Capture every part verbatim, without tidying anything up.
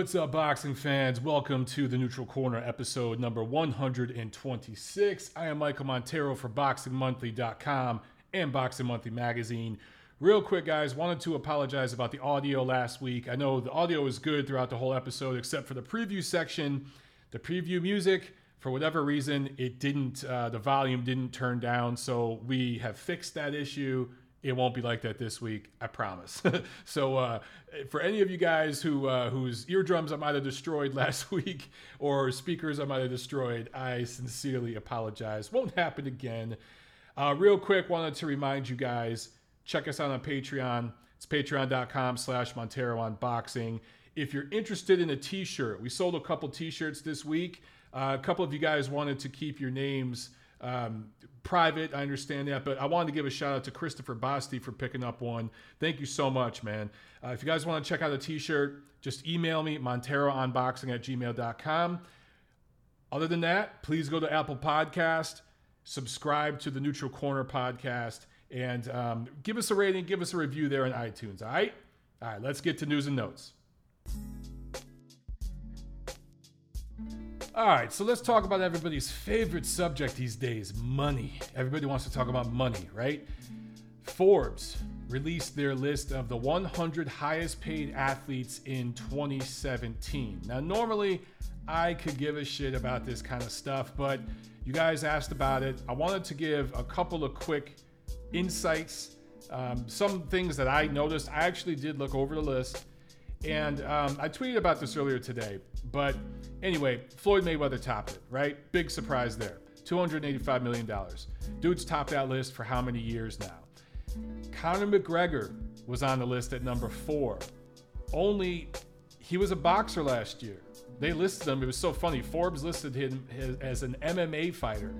What's up, boxing fans? Welcome to the Neutral Corner, episode number one hundred twenty-six. I am Michael Montero for boxing monthly dot com and Boxing Monthly Magazine. Real quick, guys, wanted to apologize about the audio last week. I know the audio was good throughout the whole episode, except for the preview section, the preview music. For whatever reason, it didn't. Uh, the volume didn't turn down, so we have fixed that issue. It won't be like that this week, I promise. so uh, for any of you guys who uh, whose eardrums I might have destroyed last week or speakers I might have destroyed, I sincerely apologize. Won't happen again. Uh, real quick, wanted to remind you guys, check us out on Patreon. It's patreon.com slash Montero on Boxing. If you're interested in a t-shirt, we sold a couple t-shirts this week. Uh, a couple of you guys wanted to keep your names Um, private, I understand that, but I wanted to give a shout out to Christopher Basti for picking up one. Thank you so much, man. Uh, if you guys want to check out a t-shirt, just email me, monteroonboxing at gmail dot com. Other than that, please go to Apple Podcast, subscribe to the Neutral Corner Podcast, and um, give us a rating, give us a review there on iTunes, all right? All right, let's get to news and notes. All right, so let's talk about everybody's favorite subject these days, money. Everybody wants to talk about money, right? Forbes released their list of the one hundred highest paid athletes in twenty seventeen. Now, normally I could give a shit about this kind of stuff, but you guys asked about it. I wanted to give a couple of quick insights, um, some things that I noticed. I actually did look over the list. And um, I tweeted about this earlier today, but anyway, Floyd Mayweather topped it, right? Big surprise there, two hundred eighty-five million dollars. Dude's topped that list for how many years now? Conor McGregor was on the list at number four. Only, he was a boxer last year. They listed him, it was so funny, Forbes listed him as an M M A fighter,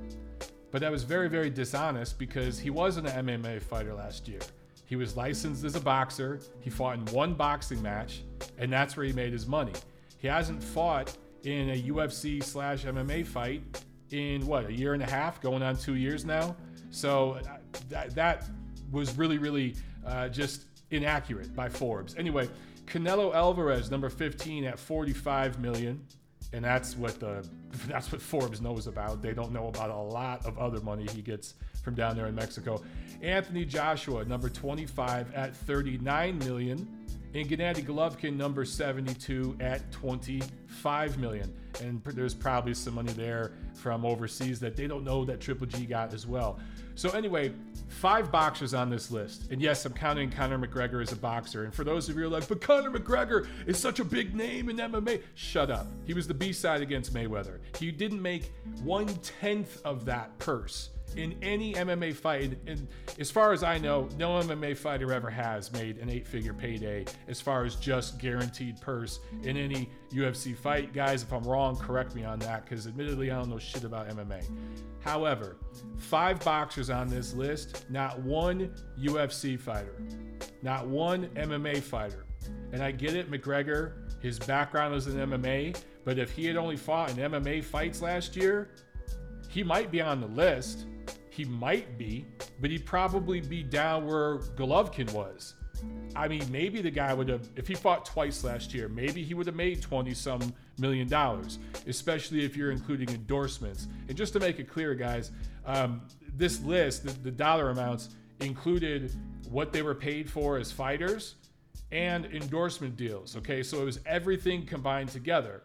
but that was very, very dishonest because he wasn't an M M A fighter last year. He was licensed as a boxer. He fought in one boxing match, and that's where he made his money. He hasn't fought in a U F C slash M M A fight in, what, a year and a half, going on two years now? So that, that was really, really uh, just inaccurate by Forbes. Anyway, Canelo Alvarez, number fifteen at forty-five million dollars, and that's what the that's what Forbes knows about. They don't know about a lot of other money he gets from down there in Mexico. Anthony Joshua, number twenty-five at thirty-nine million dollars. And Gennady Golovkin, number seventy-two at twenty-five million dollars. And there's probably some money there from overseas that they don't know that Triple G got as well. So anyway, five boxers on this list. And yes, I'm counting Conor McGregor as a boxer. And for those of you who are like, but Conor McGregor is such a big name in M M A. Shut up. He was the B-side against Mayweather. He didn't make one-tenth of that purse in any M M A fight. And as far as I know, no M M A fighter ever has made an eight-figure payday as far as just guaranteed purse in any U F C fight. Guys, if I'm wrong, correct me on that, because admittedly, I don't know shit about M M A. However, five boxers on this list, not one U F C fighter, not one M M A fighter. And I get it, McGregor, his background is in M M A, but if he had only fought in M M A fights last year, he might be on the list. He might be, but he'd probably be down where Golovkin was. I mean, maybe the guy would have, if he fought twice last year, maybe he would have made twenty some million dollars, especially if you're including endorsements. And just to make it clear, guys, um, this list, the, the dollar amounts included what they were paid for as fighters and endorsement deals. Okay, so it was everything combined together.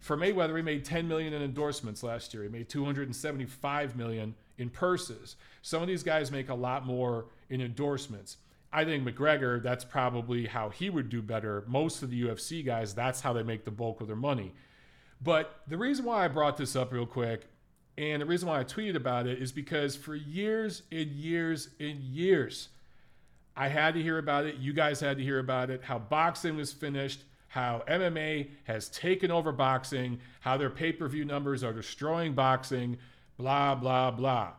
For Mayweather, he made ten million dollars in endorsements last year. He made two hundred seventy-five million dollars in purses. Some of these guys make a lot more in endorsements. I think McGregor, that's probably how he would do better. Most of the U F C guys, that's how they make the bulk of their money. But the reason why I brought this up real quick, and the reason why I tweeted about it, is because for years and years and years, I had to hear about it. You guys had to hear about it, how boxing was finished, how M M A has taken over boxing, how their pay-per-view numbers are destroying boxing, blah, blah, blah.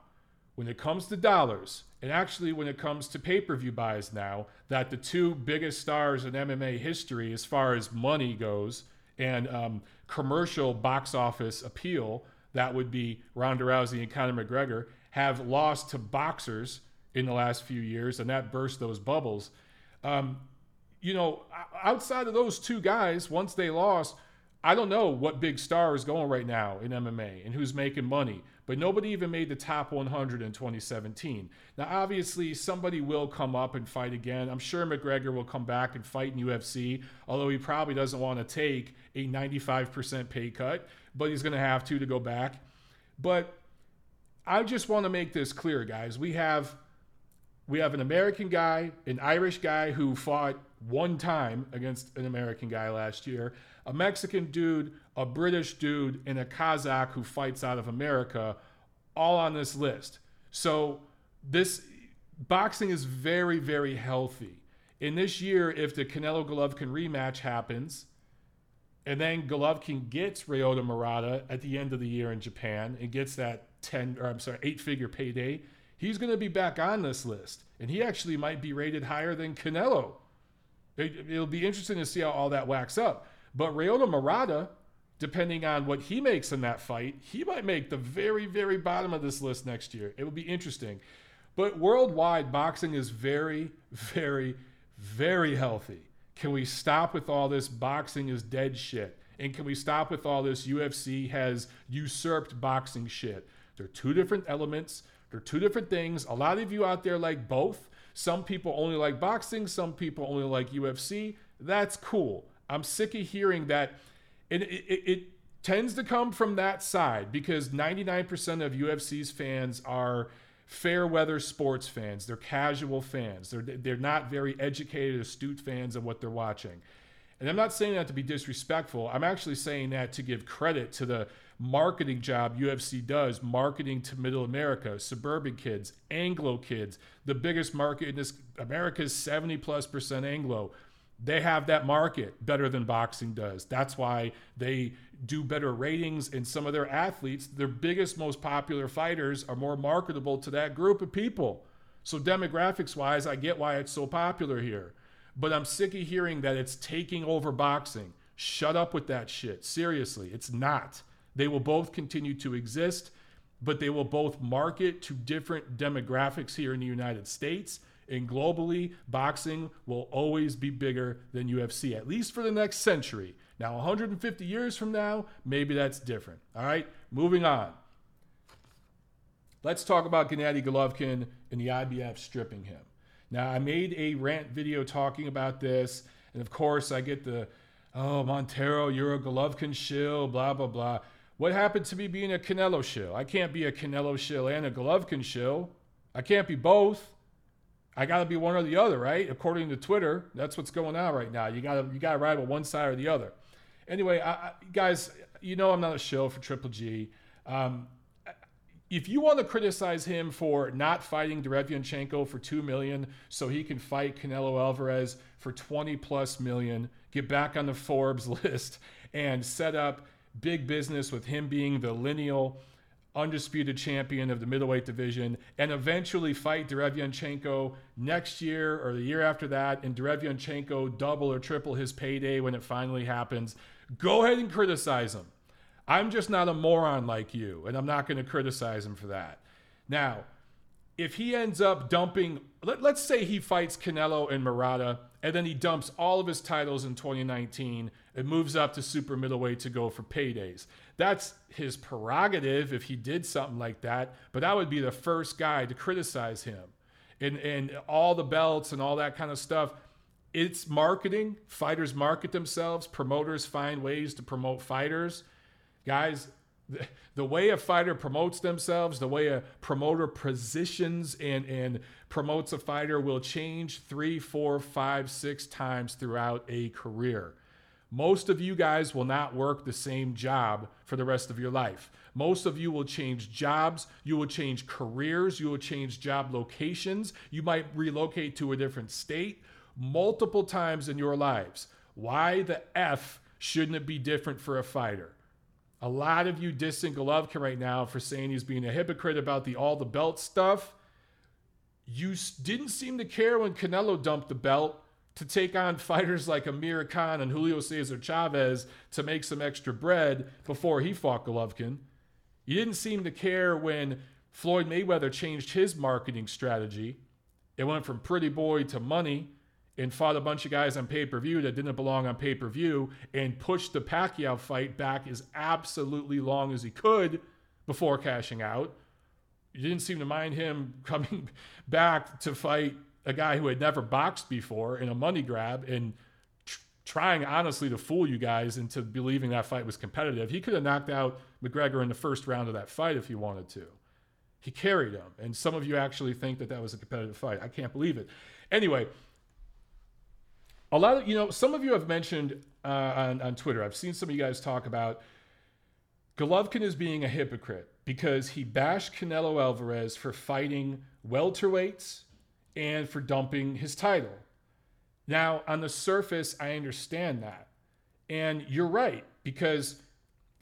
When it comes to dollars, and actually when it comes to pay-per-view buys now, that the two biggest stars in M M A history as far as money goes and um, commercial box office appeal, that would be Ronda Rousey and Conor McGregor, have lost to boxers in the last few years, and that burst those bubbles. Um, you know, outside of those two guys, once they lost, I don't know what big star is going right now in M M A and who's making money. But nobody even made the top one hundred in twenty seventeen. Now, obviously, somebody will come up and fight again. I'm sure McGregor will come back and fight in U F C, although he probably doesn't want to take a ninety-five percent pay cut, but he's going to have to to go back. But I just want to make this clear, guys. We have we have an American guy, an Irish guy who fought one time against an American guy last year, a Mexican dude, a British dude, and a Kazakh who fights out of America, all on this list. So this boxing is very, very healthy. In this year, if the Canelo-Golovkin rematch happens, and then Golovkin gets Ryota Murata at the end of the year in Japan and gets that ten, or I'm sorry, eight-figure payday, he's going to be back on this list, and he actually might be rated higher than Canelo. It, it'll be interesting to see how all that whacks up. But Ryota Murata, depending on what he makes in that fight, he might make the very, very bottom of this list next year. It would be interesting. But worldwide, boxing is very, very, very healthy. Can we stop with all this boxing is dead shit? And can we stop with all this U F C has usurped boxing shit? They're two different elements. They're two different things. A lot of you out there like both. Some people only like boxing. Some people only like U F C. That's cool. I'm sick of hearing that, and it, it, it tends to come from that side because ninety-nine percent of U F C's fans are fair weather sports fans. They're casual fans. They're they're not very educated, astute fans of what they're watching. And I'm not saying that to be disrespectful. I'm actually saying that to give credit to the marketing job U F C does, marketing to middle America, suburban kids, Anglo kids. The biggest market in this America is seventy plus percent Anglo. They have that market better than boxing does. That's why they do better ratings, and some of their athletes, their biggest, most popular fighters are more marketable to that group of people. So demographics-wise, I get why it's so popular here. But I'm sick of hearing that it's taking over boxing. Shut up with that shit. Seriously, it's not. They will both continue to exist, but they will both market to different demographics here in the United States. And globally, boxing will always be bigger than U F C, at least for the next century. Now, one hundred fifty years from now, maybe that's different. All right, moving on. Let's talk about Gennady Golovkin and the I B F stripping him. Now, I made a rant video talking about this, and of course, I get the, oh, Montero, you're a Golovkin shill, blah, blah, blah. What happened to me being a Canelo shill? I can't be a Canelo shill and a Golovkin shill. I can't be both. I got to be one or the other, right? According to Twitter, that's what's going on right now. You got to you got to ride with one side or the other. Anyway, I, I, guys, you know I'm not a shill for Triple G. Um, if you want to criticize him for not fighting Derevyanchenko for two million dollars so he can fight Canelo Alvarez for twenty plus million, get back on the Forbes list and set up big business with him being the lineal undisputed champion of the middleweight division and eventually fight Derevyanchenko next year or the year after that, and Derevyanchenko double or triple his payday when it finally happens, go ahead and criticize him. I'm just not a moron like you, and I'm not going to criticize him for that. Now, if he ends up dumping, let, let's say he fights Canelo and Murata, and then he dumps all of his titles in twenty nineteen and moves up to super middleweight to go for paydays. That's his prerogative if he did something like that, but I would be the first guy to criticize him. And, and all the belts and all that kind of stuff, it's marketing. Fighters market themselves. Promoters find ways to promote fighters. Guys, the way a fighter promotes themselves, the way a promoter positions and, and promotes a fighter will change three, four, five, six times throughout a career. Most of you guys will not work the same job for the rest of your life. Most of you will change jobs. You will change careers. You will change job locations. You might relocate to a different state multiple times in your lives. Why the F shouldn't it be different for a fighter? A lot of you dissing Golovkin right now for saying he's being a hypocrite about the all the belt stuff. You didn't seem to care when Canelo dumped the belt to take on fighters like Amir Khan and Julio Cesar Chavez to make some extra bread before he fought Golovkin. You didn't seem to care when Floyd Mayweather changed his marketing strategy. It went from pretty boy to money. and fought a bunch of guys on pay-per-view that didn't belong on pay-per-view and pushed the Pacquiao fight back as absolutely long as he could before cashing out. You didn't seem to mind him coming back to fight a guy who had never boxed before in a money grab and tr- trying honestly to fool you guys into believing that fight was competitive. He could have knocked out McGregor in the first round of that fight if he wanted to. He carried him. And some of you actually think that that was a competitive fight. I can't believe it. Anyway, a lot of, you know, some of you have mentioned uh, on, on Twitter, I've seen some of you guys talk about Golovkin is being a hypocrite because he bashed Canelo Alvarez for fighting welterweights and for dumping his title. Now, on the surface, I understand that. And you're right, because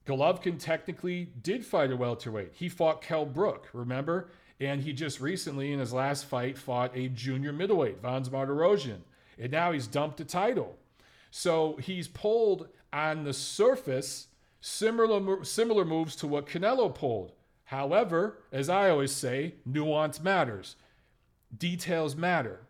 Golovkin technically did fight a welterweight. He fought Kell Brook, remember? And he just recently, in his last fight, fought a junior middleweight, Vance Martirosian. And now he's dumped a title. So he's pulled, on the surface, similar, similar moves to what Canelo pulled. However, as I always say, nuance matters. Details matter.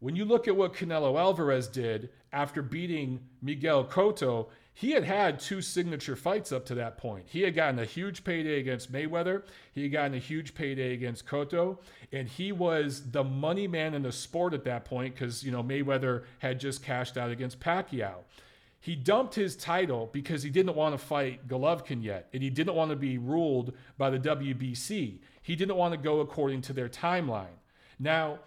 When you look at what Canelo Alvarez did after beating Miguel Cotto, he had had two signature fights up to that point. He had gotten a huge payday against Mayweather. He had gotten a huge payday against Cotto. And he was the money man in the sport at that point because, you know, Mayweather had just cashed out against Pacquiao. He dumped his title because he didn't want to fight Golovkin yet. And he didn't want to be ruled by the W B C. He didn't want to go according to their timeline. Now,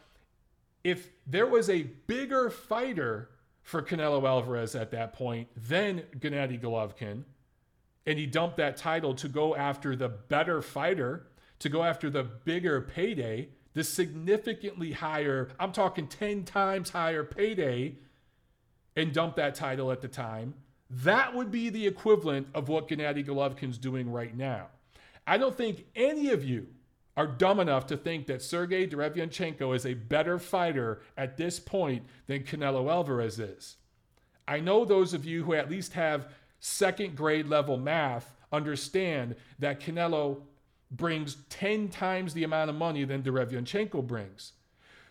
if there was a bigger fighter for Canelo Alvarez at that point then Gennady Golovkin, and he dumped that title to go after the better fighter, to go after the bigger payday, the significantly higher, I'm talking ten times higher payday, and dump that title at the time, that would be the equivalent of what Gennady Golovkin's doing right now. I don't think any of you are dumb enough to think that Sergei Derevyanchenko is a better fighter at this point than Canelo Alvarez is. I know those of you who at least have second grade level math understand that Canelo brings ten times the amount of money than Derevyanchenko brings.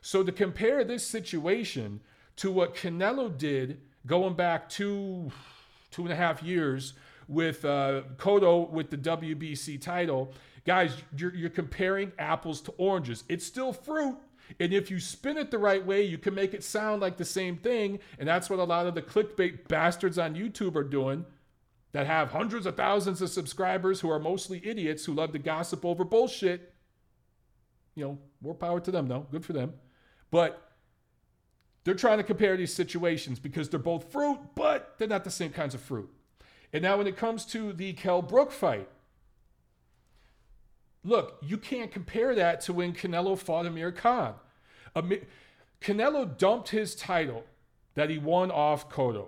So to compare this situation to what Canelo did going back two, two and a half years with uh, Cotto with the W B C title, guys, you're, you're comparing apples to oranges. It's still fruit. And if you spin it the right way, you can make it sound like the same thing. And that's what a lot of the clickbait bastards on YouTube are doing that have hundreds of thousands of subscribers who are mostly idiots who love to gossip over bullshit. You know, more power to them, though. Good for them. But they're trying to compare these situations because they're both fruit, but they're not the same kinds of fruit. And now when it comes to the Kell Brook fight, look, you can't compare that to when Canelo fought Amir Khan. Amir, Canelo dumped his title that he won off Cotto.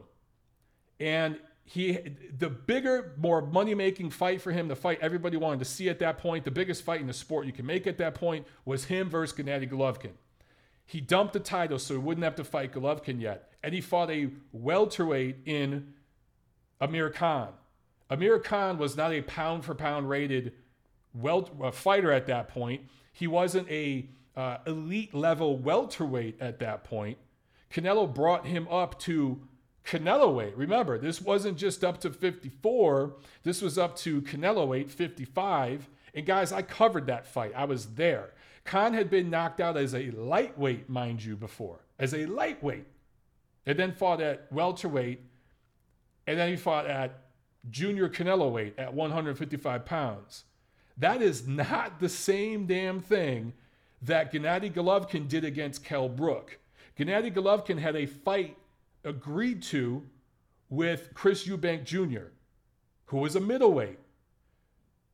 And he, the bigger, more money-making fight for him, the fight everybody wanted to see at that point, the biggest fight in the sport you can make at that point was him versus Gennady Golovkin. He dumped the title so he wouldn't have to fight Golovkin yet. And he fought a welterweight in Amir Khan. Amir Khan was not a pound-for-pound rated Well, a fighter at that point. He wasn't a uh, elite level welterweight at that point. Canelo brought him up to Canelo weight. Remember, this wasn't just up to fifty-four. This was up to Canelo weight, fifty-five. And guys, I covered that fight. I was there. Khan had been knocked out as a lightweight, mind you, before. As a lightweight. And then fought at welterweight. And then he fought at junior Canelo weight at one fifty-five pounds. That is not the same damn thing that Gennady Golovkin did against Kell Brook. Gennady Golovkin had a fight agreed to with Chris Eubank Junior, who was a middleweight.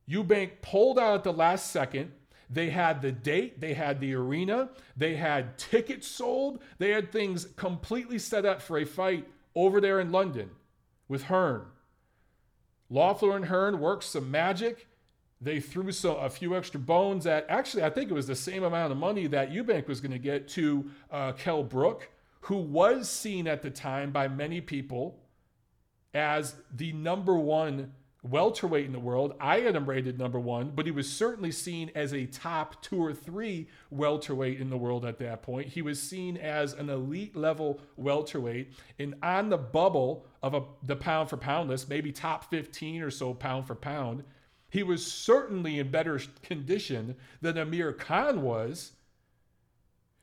Eubank pulled out at the last second. They had the date. They had the arena. They had tickets sold. They had things completely set up for a fight over there in London with Hearn. Loeffler and Hearn worked some magic. They threw so, a few extra bones at, actually, I think it was the same amount of money that Eubank was going to get to uh, Kell Brook, who was seen at the time by many people as the number one welterweight in the world. I had him rated number one, but he was certainly seen as a top two or three welterweight in the world at that point. He was seen as an elite level welterweight and on the bubble of a, the pound for pound list, maybe top fifteen or so pound for pound. He was certainly in better condition than Amir Khan was.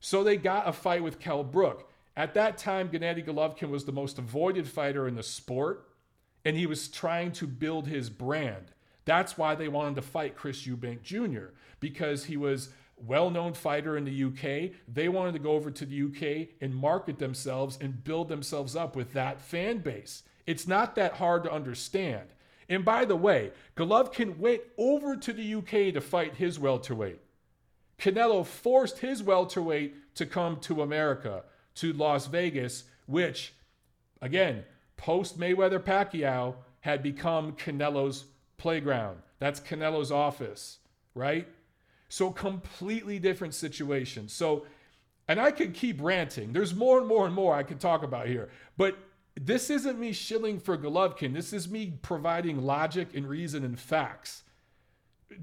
So they got a fight with Kell Brook. At that time, Gennady Golovkin was the most avoided fighter in the sport, and he was trying to build his brand. That's why they wanted to fight Chris Eubank Junior, because he was a well-known fighter in the U K. They wanted to go over to the U K and market themselves and build themselves up with that fan base. It's not that hard to understand. And by the way, Golovkin went over to the U K to fight his welterweight. Canelo forced his welterweight to come to America, to Las Vegas, which, again, post-Mayweather Pacquiao had become Canelo's playground. That's Canelo's office, right? So completely different situation. So, and I could keep ranting. There's more and more and more I could talk about here. But this isn't me shilling for Golovkin. This is me providing logic and reason and facts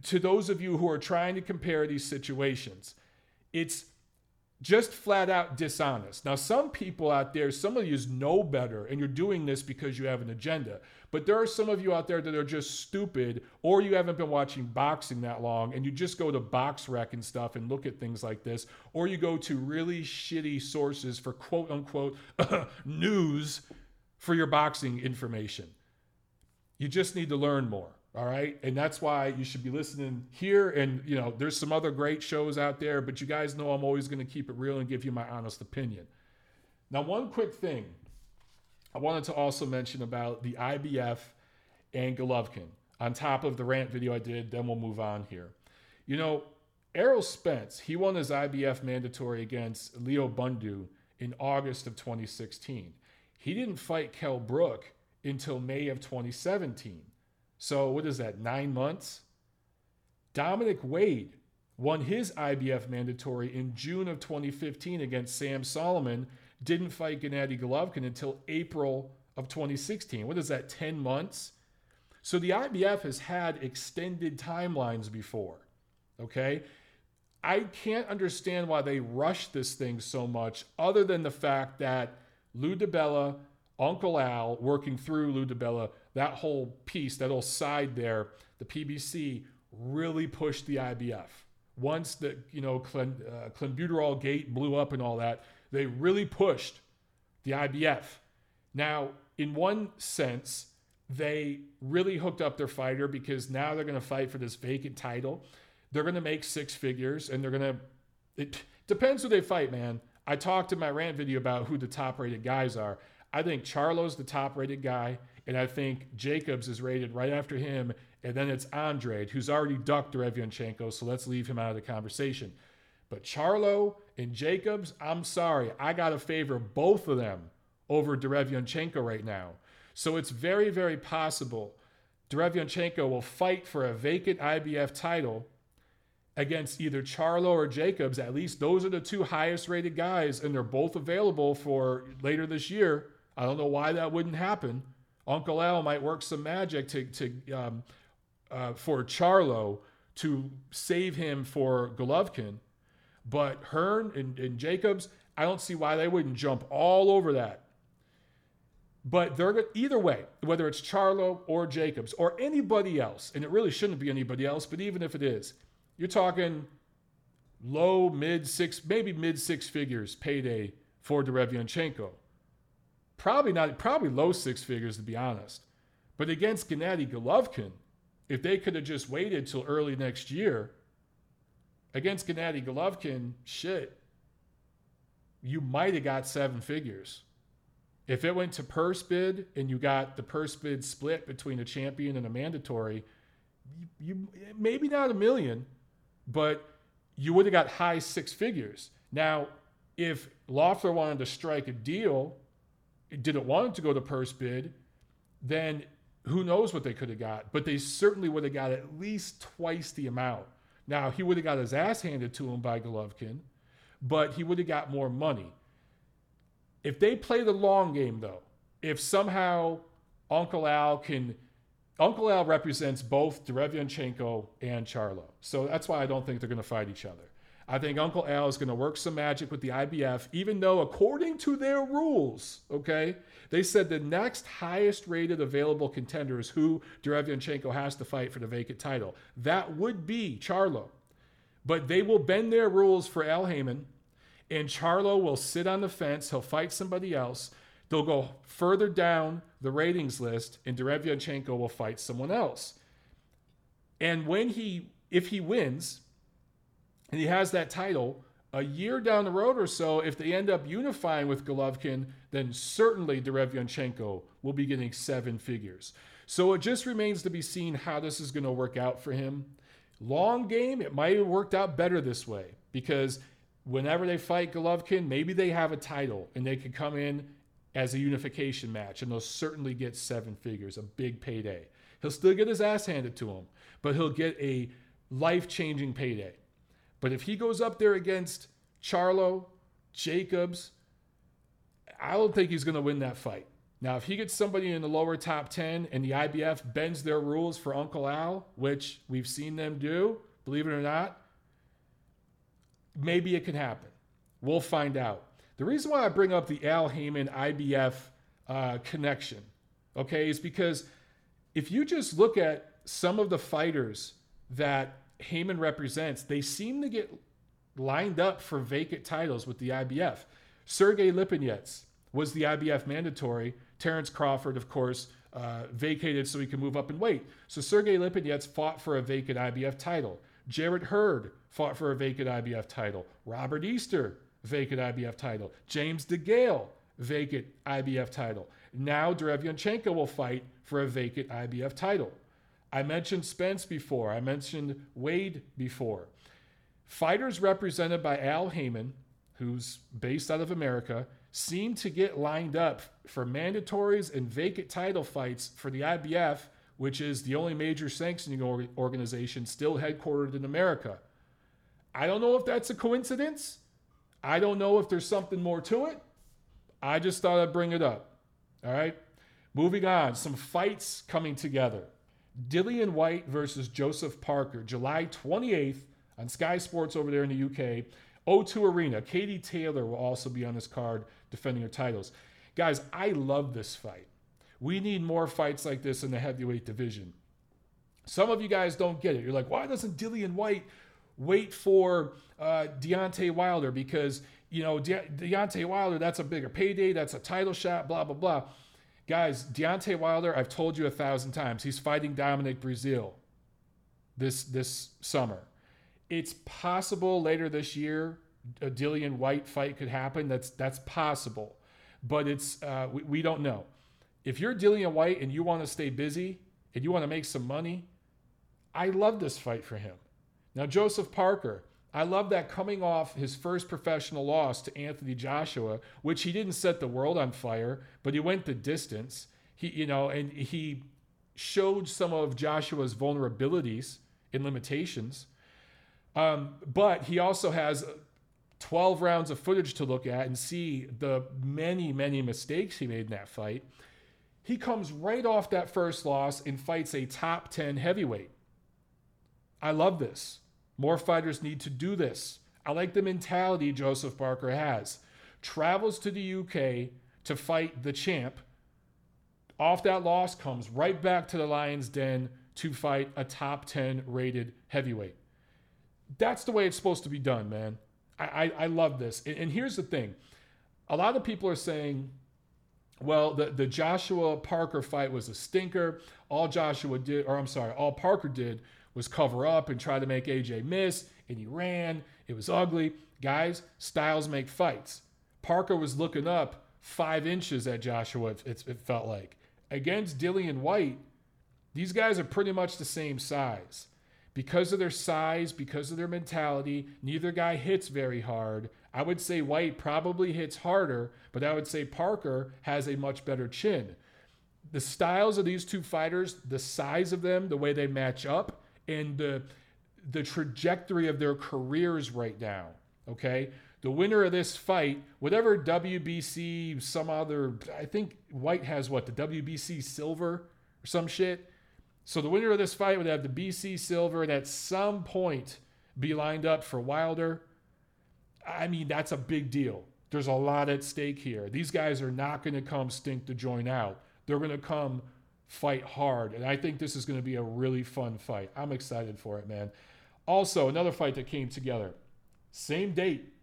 to those of you who are trying to compare these situations. It's just flat out dishonest. Now, some people out there, some of you know better, and you're doing this because you have an agenda. But there are some of you out there that are just stupid, or you haven't been watching boxing that long, and you just go to BoxRec and stuff and look at things like this, or you go to really shitty sources for quote-unquote news for your boxing information. You just need to learn more. All right. And that's why you should be listening here. And, you know, there's some other great shows out there, but you guys know I'm always going to keep it real and give you my honest opinion. Now, one quick thing I wanted to also mention about the I B F and Golovkin on top of the rant video I did, then we'll move on here. You know, Errol Spence, he won his I B F mandatory against Leo Bundu in August of twenty sixteen. He didn't fight Kell Brook until May of twenty seventeen. So what is that, nine months? Dominic Wade won his I B F mandatory in June of twenty fifteen against Sam Solomon, didn't fight Gennady Golovkin until April of twenty sixteen. What is that, ten months? So the I B F has had extended timelines before, okay? I can't understand why they rush this thing so much other than the fact that Lou DiBella, Uncle Al, working through Lou DiBella, that whole piece, that whole side there, the P B C really pushed the I B F. Once the, you know, Clen, uh, clenbuterol gate blew up and all that, they really pushed the I B F. Now, in one sense, they really hooked up their fighter because now they're going to fight for this vacant title. They're going to make six figures and they're going to, it depends who they fight, man. I talked in my rant video about who the top rated guys are. I think Charlo's the top rated guy. And I think Jacobs is rated right after him. And then it's Andrade, who's already ducked Derevyanchenko. So let's leave him out of the conversation. But Charlo and Jacobs, I'm sorry. I got to favor both of them over Derevyanchenko right now. So it's very, very possible Derevyanchenko will fight for a vacant I B F title against either Charlo or Jacobs. At least those are the two highest rated guys. And they're both available for later this year. I don't know why that wouldn't happen. Uncle Al might work some magic to, to um, uh, for Charlo to save him for Golovkin. But Hearn and, and Jacobs, I don't see why they wouldn't jump all over that. But they're either way, whether it's Charlo or Jacobs or anybody else, and it really shouldn't be anybody else, but even if it is, you're talking low, mid six, maybe mid six figures payday for Derevyanchenko. Probably not, probably low six figures, to be honest. But against Gennady Golovkin, if they could have just waited till early next year, against Gennady Golovkin, shit, you might have got seven figures. If it went to purse bid and you got the purse bid split between a champion and a mandatory, you, you maybe not a million, but you would have got high six figures. Now, if Loeffler wanted to strike a deal, didn't want to go to purse bid, then who knows what they could have got. But they certainly would have got at least twice the amount. Now, he would have got his ass handed to him by Golovkin, but he would have got more money. If they play the long game, though, if somehow Uncle Al can Uncle Al represents both Derevyanchenko and Charlo. So that's why I don't think they're going to fight each other. I think Uncle Al is going to work some magic with the I B F, even though according to their rules, okay, they said the next highest rated available contender is who Derevyanchenko has to fight for the vacant title. That would be Charlo. But they will bend their rules for Al Heyman, and Charlo will sit on the fence. He'll fight somebody else. They'll go further down the ratings list, and Derevyanchenko will fight someone else. And when he, if he wins... and he has that title, a year down the road or so, if they end up unifying with Golovkin, then certainly Derevyanchenko will be getting seven figures. So it just remains to be seen how this is going to work out for him. Long game, it might have worked out better this way, because whenever they fight Golovkin, maybe they have a title and they could come in as a unification match, and they'll certainly get seven figures, a big payday. He'll still get his ass handed to him, but he'll get a life-changing payday. But if he goes up there against Charlo, Jacobs, I don't think he's going to win that fight. Now, if he gets somebody in the lower top ten and the I B F bends their rules for Uncle Al, which we've seen them do, believe it or not, maybe it can happen. We'll find out. The reason why I bring up the Al Heyman I B F uh, connection, okay, is because if you just look at some of the fighters that Heyman represents, they seem to get lined up for vacant titles with the I B F. Sergei Lipinets was the I B F mandatory. Terence Crawford, of course, uh, vacated so he could move up in weight. So Sergei Lipinets fought for a vacant I B F title. Jared Hurd fought for a vacant I B F title. Robert Easter, vacant I B F title. James DeGale, vacant I B F title. Now Derevyanchenko will fight for a vacant I B F title. I mentioned Spence before. I mentioned Wade before. Fighters represented by Al Heyman, who's based out of America, seem to get lined up for mandatories and vacant title fights for the I B F, which is the only major sanctioning or- organization still headquartered in America. I don't know if that's a coincidence. I don't know if there's something more to it. I just thought I'd bring it up. All right. Moving on. Some fights coming together. Dillian Whyte versus Joseph Parker, July twenty-eighth on Sky Sports over there in the U K. O two Arena. Katie Taylor will also be on this card defending her titles. Guys, I love this fight. We need more fights like this in the heavyweight division. Some of you guys don't get it. You're like, why doesn't Dillian Whyte wait for uh, Deontay Wilder? Because, you know, De- Deontay Wilder, that's a bigger payday. That's a title shot, blah, blah, blah. Guys, Deontay Wilder, I've told you a thousand times, he's fighting Dominic Brazil this this summer. It's possible later this year a Dillian Whyte fight could happen. That's that's possible, but it's uh, we, we don't know. If you're Dillian Whyte and you want to stay busy and you want to make some money, I love this fight for him. Now, Joseph Parker, I love that coming off his first professional loss to Anthony Joshua, which he didn't set the world on fire, but he went the distance. He, you know, and he showed some of Joshua's vulnerabilities and limitations. Um, but he also has twelve rounds of footage to look at and see the many, many mistakes he made in that fight. He comes right off that first loss and fights a top ten heavyweight. I love this. More fighters need to do this. I like the mentality Joseph Parker has. Travels to the U K to fight the champ. Off that loss, comes right back to the Lion's Den to fight a top ten rated heavyweight. That's the way it's supposed to be done, man. I, I, I love this. And, and here's the thing. A lot of people are saying, well, the, the Joshua Parker fight was a stinker. All Joshua did, or I'm sorry, all Parker did was cover up and try to make A J miss, and he ran. It was ugly. Guys, styles make fights. Parker was looking up five inches at Joshua, it, it felt like. Against Dillian Whyte, these guys are pretty much the same size. Because of their size, because of their mentality, neither guy hits very hard. I would say Whyte probably hits harder, but I would say Parker has a much better chin. The styles of these two fighters, the size of them, the way they match up, and the, the trajectory of their careers right now, okay? The winner of this fight, whatever W B C, some other, I think Whyte has what, the W B C silver or some shit? So the winner of this fight would have the B C silver and at some point be lined up for Wilder. I mean, that's a big deal. There's a lot at stake here. These guys are not going to come stink the joint out. They're going to come fight hard. And I think this is going to be a really fun fight. I'm excited for it, man. Also, another fight that came together. Same date.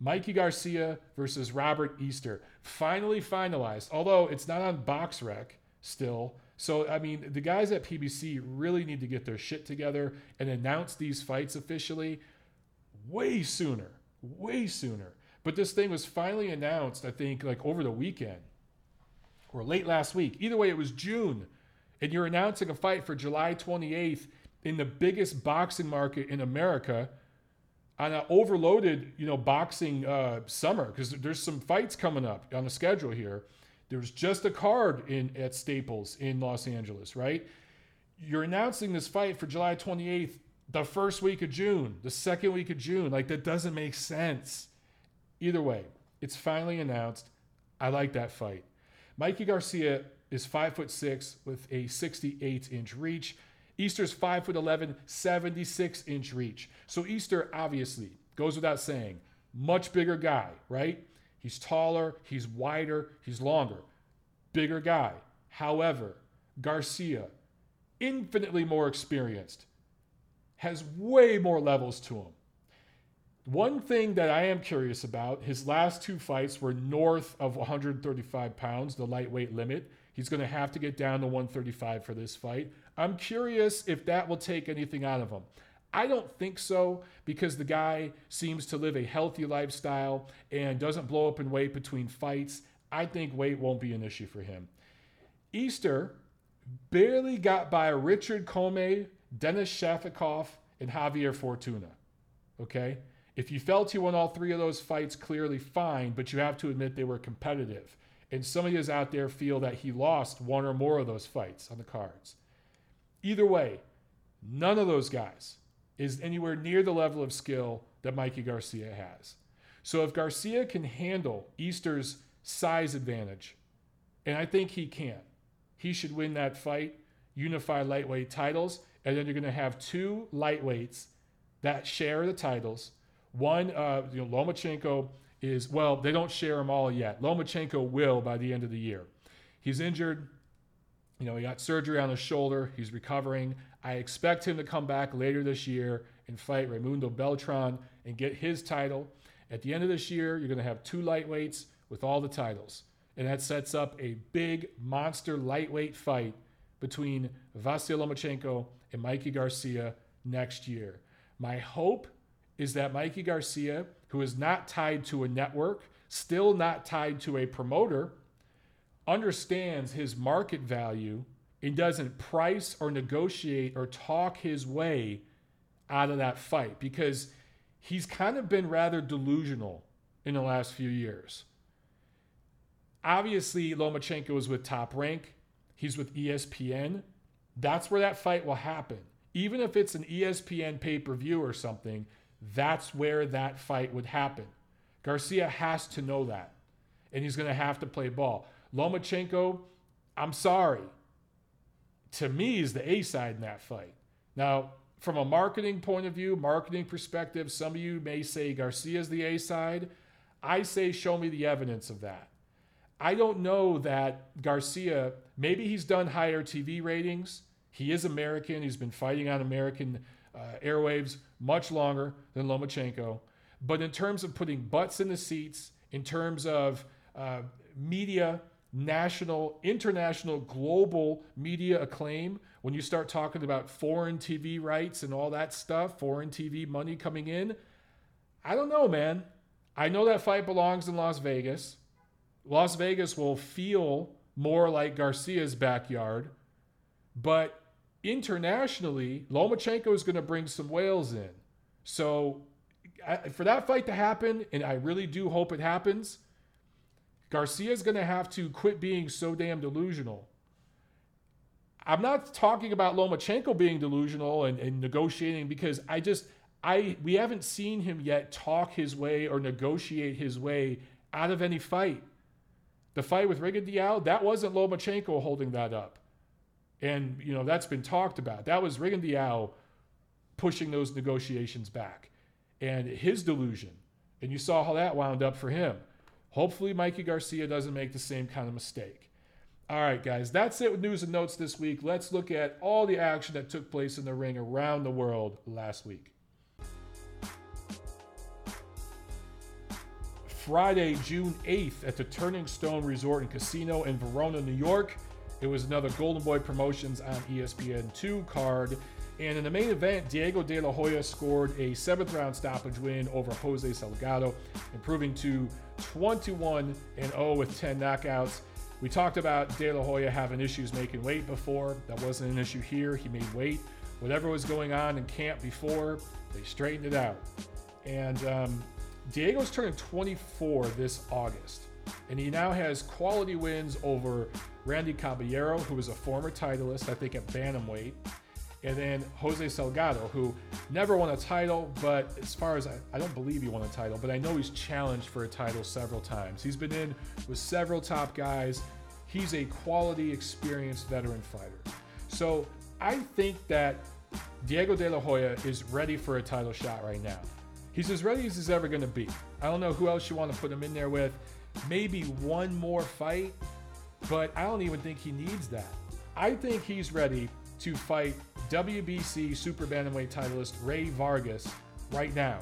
Mikey Garcia versus Robert Easter. Finally finalized. Although it's not on BoxRec still. So, I mean, the guys at P B C really need to get their shit together and announce these fights officially way sooner. Way sooner. But this thing was finally announced, I think, like over the weekend or late last week. Either way, it was June. And you're announcing a fight for July twenty-eighth in the biggest boxing market in America on an overloaded, you know, boxing uh, summer, because there's some fights coming up on the schedule here. There was just a card in at Staples in Los Angeles, right? You're announcing this fight for July twenty-eighth, the first week of June, the second week of June. Like, that doesn't make sense. Either way, it's finally announced. I like that fight. Mikey Garcia is five foot six with a sixty-eight inch reach. Easter's five foot eleven, seventy-six inch reach. So Easter, obviously, goes without saying, much bigger guy, right? He's taller, he's wider, he's longer. Bigger guy. However, Garcia, infinitely more experienced, has way more levels to him. One thing that I am curious about, his last two fights were north of one thirty-five pounds, the lightweight limit. He's going to have to get down to one thirty-five for this fight. I'm curious if that will take anything out of him. I don't think so, because the guy seems to live a healthy lifestyle and doesn't blow up in weight between fights. I think weight won't be an issue for him. Easter barely got by Richard Comey, Dennis Shafikov, and Javier Fortuna. Okay? If you felt he won all three of those fights, clearly fine, but you have to admit they were competitive. And some of you out there feel that he lost one or more of those fights on the cards. Either way, none of those guys is anywhere near the level of skill that Mikey Garcia has. So if Garcia can handle Easter's size advantage, and I think he can, he should win that fight, unify lightweight titles, and then you're going to have two lightweights that share the titles. One, uh, you know, Lomachenko is, well, they don't share them all yet. Lomachenko will by the end of the year. He's injured. You know, he got surgery on his shoulder. He's recovering. I expect him to come back later this year and fight Raimundo Beltran and get his title. At the end of this year, you're going to have two lightweights with all the titles. And that sets up a big monster lightweight fight between Vasily Lomachenko and Mikey Garcia next year. My hope is that Mikey Garcia, who is not tied to a network, still not tied to a promoter, understands his market value and doesn't price or negotiate or talk his way out of that fight, because he's kind of been rather delusional in the last few years. Obviously, Lomachenko is with Top Rank. He's with E S P N. That's where that fight will happen. Even if it's an E S P N pay-per-view or something, that's where that fight would happen. Garcia has to know that, and he's going to have to play ball. Lomachenko, I'm sorry, to me is the A side in that fight. Now, from a marketing point of view, marketing perspective, some of you may say Garcia's the A side. I say show me the evidence of that. I don't know that Garcia, maybe he's done higher T V ratings. He is American. He's been fighting on American uh, airwaves much longer than Lomachenko. But in terms of putting butts in the seats, in terms of uh, media, national, international, global media acclaim, when you start talking about foreign T V rights and all that stuff, foreign T V money coming in, I don't know, man. I know that fight belongs in Las Vegas. Las Vegas will feel more like Garcia's backyard, but internationally, Lomachenko is going to bring some whales in. So I, for that fight to happen, and I really do hope it happens, Garcia is going to have to quit being so damn delusional. I'm not talking about Lomachenko being delusional and, and negotiating, because I just, I we haven't seen him yet talk his way or negotiate his way out of any fight. The fight with Rigondeaux, that wasn't Lomachenko holding that up. And, you know, that's been talked about. That was Regan Diao pushing those negotiations back and his delusion. And you saw how that wound up for him. Hopefully, Mikey Garcia doesn't make the same kind of mistake. All right, guys, that's it with news and notes this week. Let's look at all the action that took place in the ring around the world last week. Friday, June eighth, at the Turning Stone Resort and Casino in Verona, New York. It was another Golden Boy Promotions on E S P N two card. And in the main event, Diego De La Hoya scored a seventh round stoppage win over Jose Salgado, improving to twenty-one and oh with ten knockouts. We talked about De La Hoya having issues making weight before. That wasn't an issue here. He made weight. Whatever was going on in camp before, they straightened it out. And, um, Diego's turning twenty-four this August, and he now has quality wins over Randy Caballero, who is a former titleist, I think at bantamweight, and then Jose Salgado, who never won a title, but as far as I, I don't believe he won a title, but I know he's challenged for a title several times. He's been in with several top guys. He's a quality, experienced veteran fighter. So I think that Diego De La Hoya is ready for a title shot right now. He's as ready as he's ever going to be. I don't know who else you want to put him in there with. Maybe one more fight, but I don't even think he needs that. I think he's ready to fight W B C super bantamweight titleist Rey Vargas right now.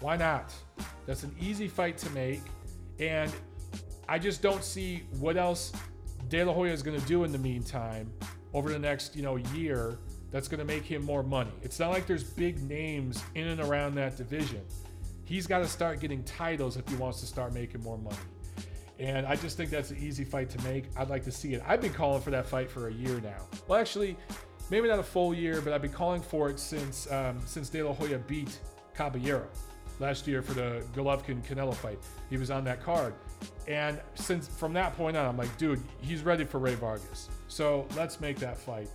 Why not? That's an easy fight to make, and I just don't see what else De La Hoya is going to do in the meantime over the next, you know, year. That's going to make him more money. It's not like there's big names in and around that division. He's got to start getting titles if he wants to start making more money. And I just think that's an easy fight to make. I'd like to see it. I've been calling for that fight for a year now. Well, actually, maybe not a full year, but I've been calling for it since um, since De La Hoya beat Caballero last year for the Golovkin Canelo fight. He was on that card. And since from that point on, I'm like, dude, he's ready for Rey Vargas. So let's make that fight.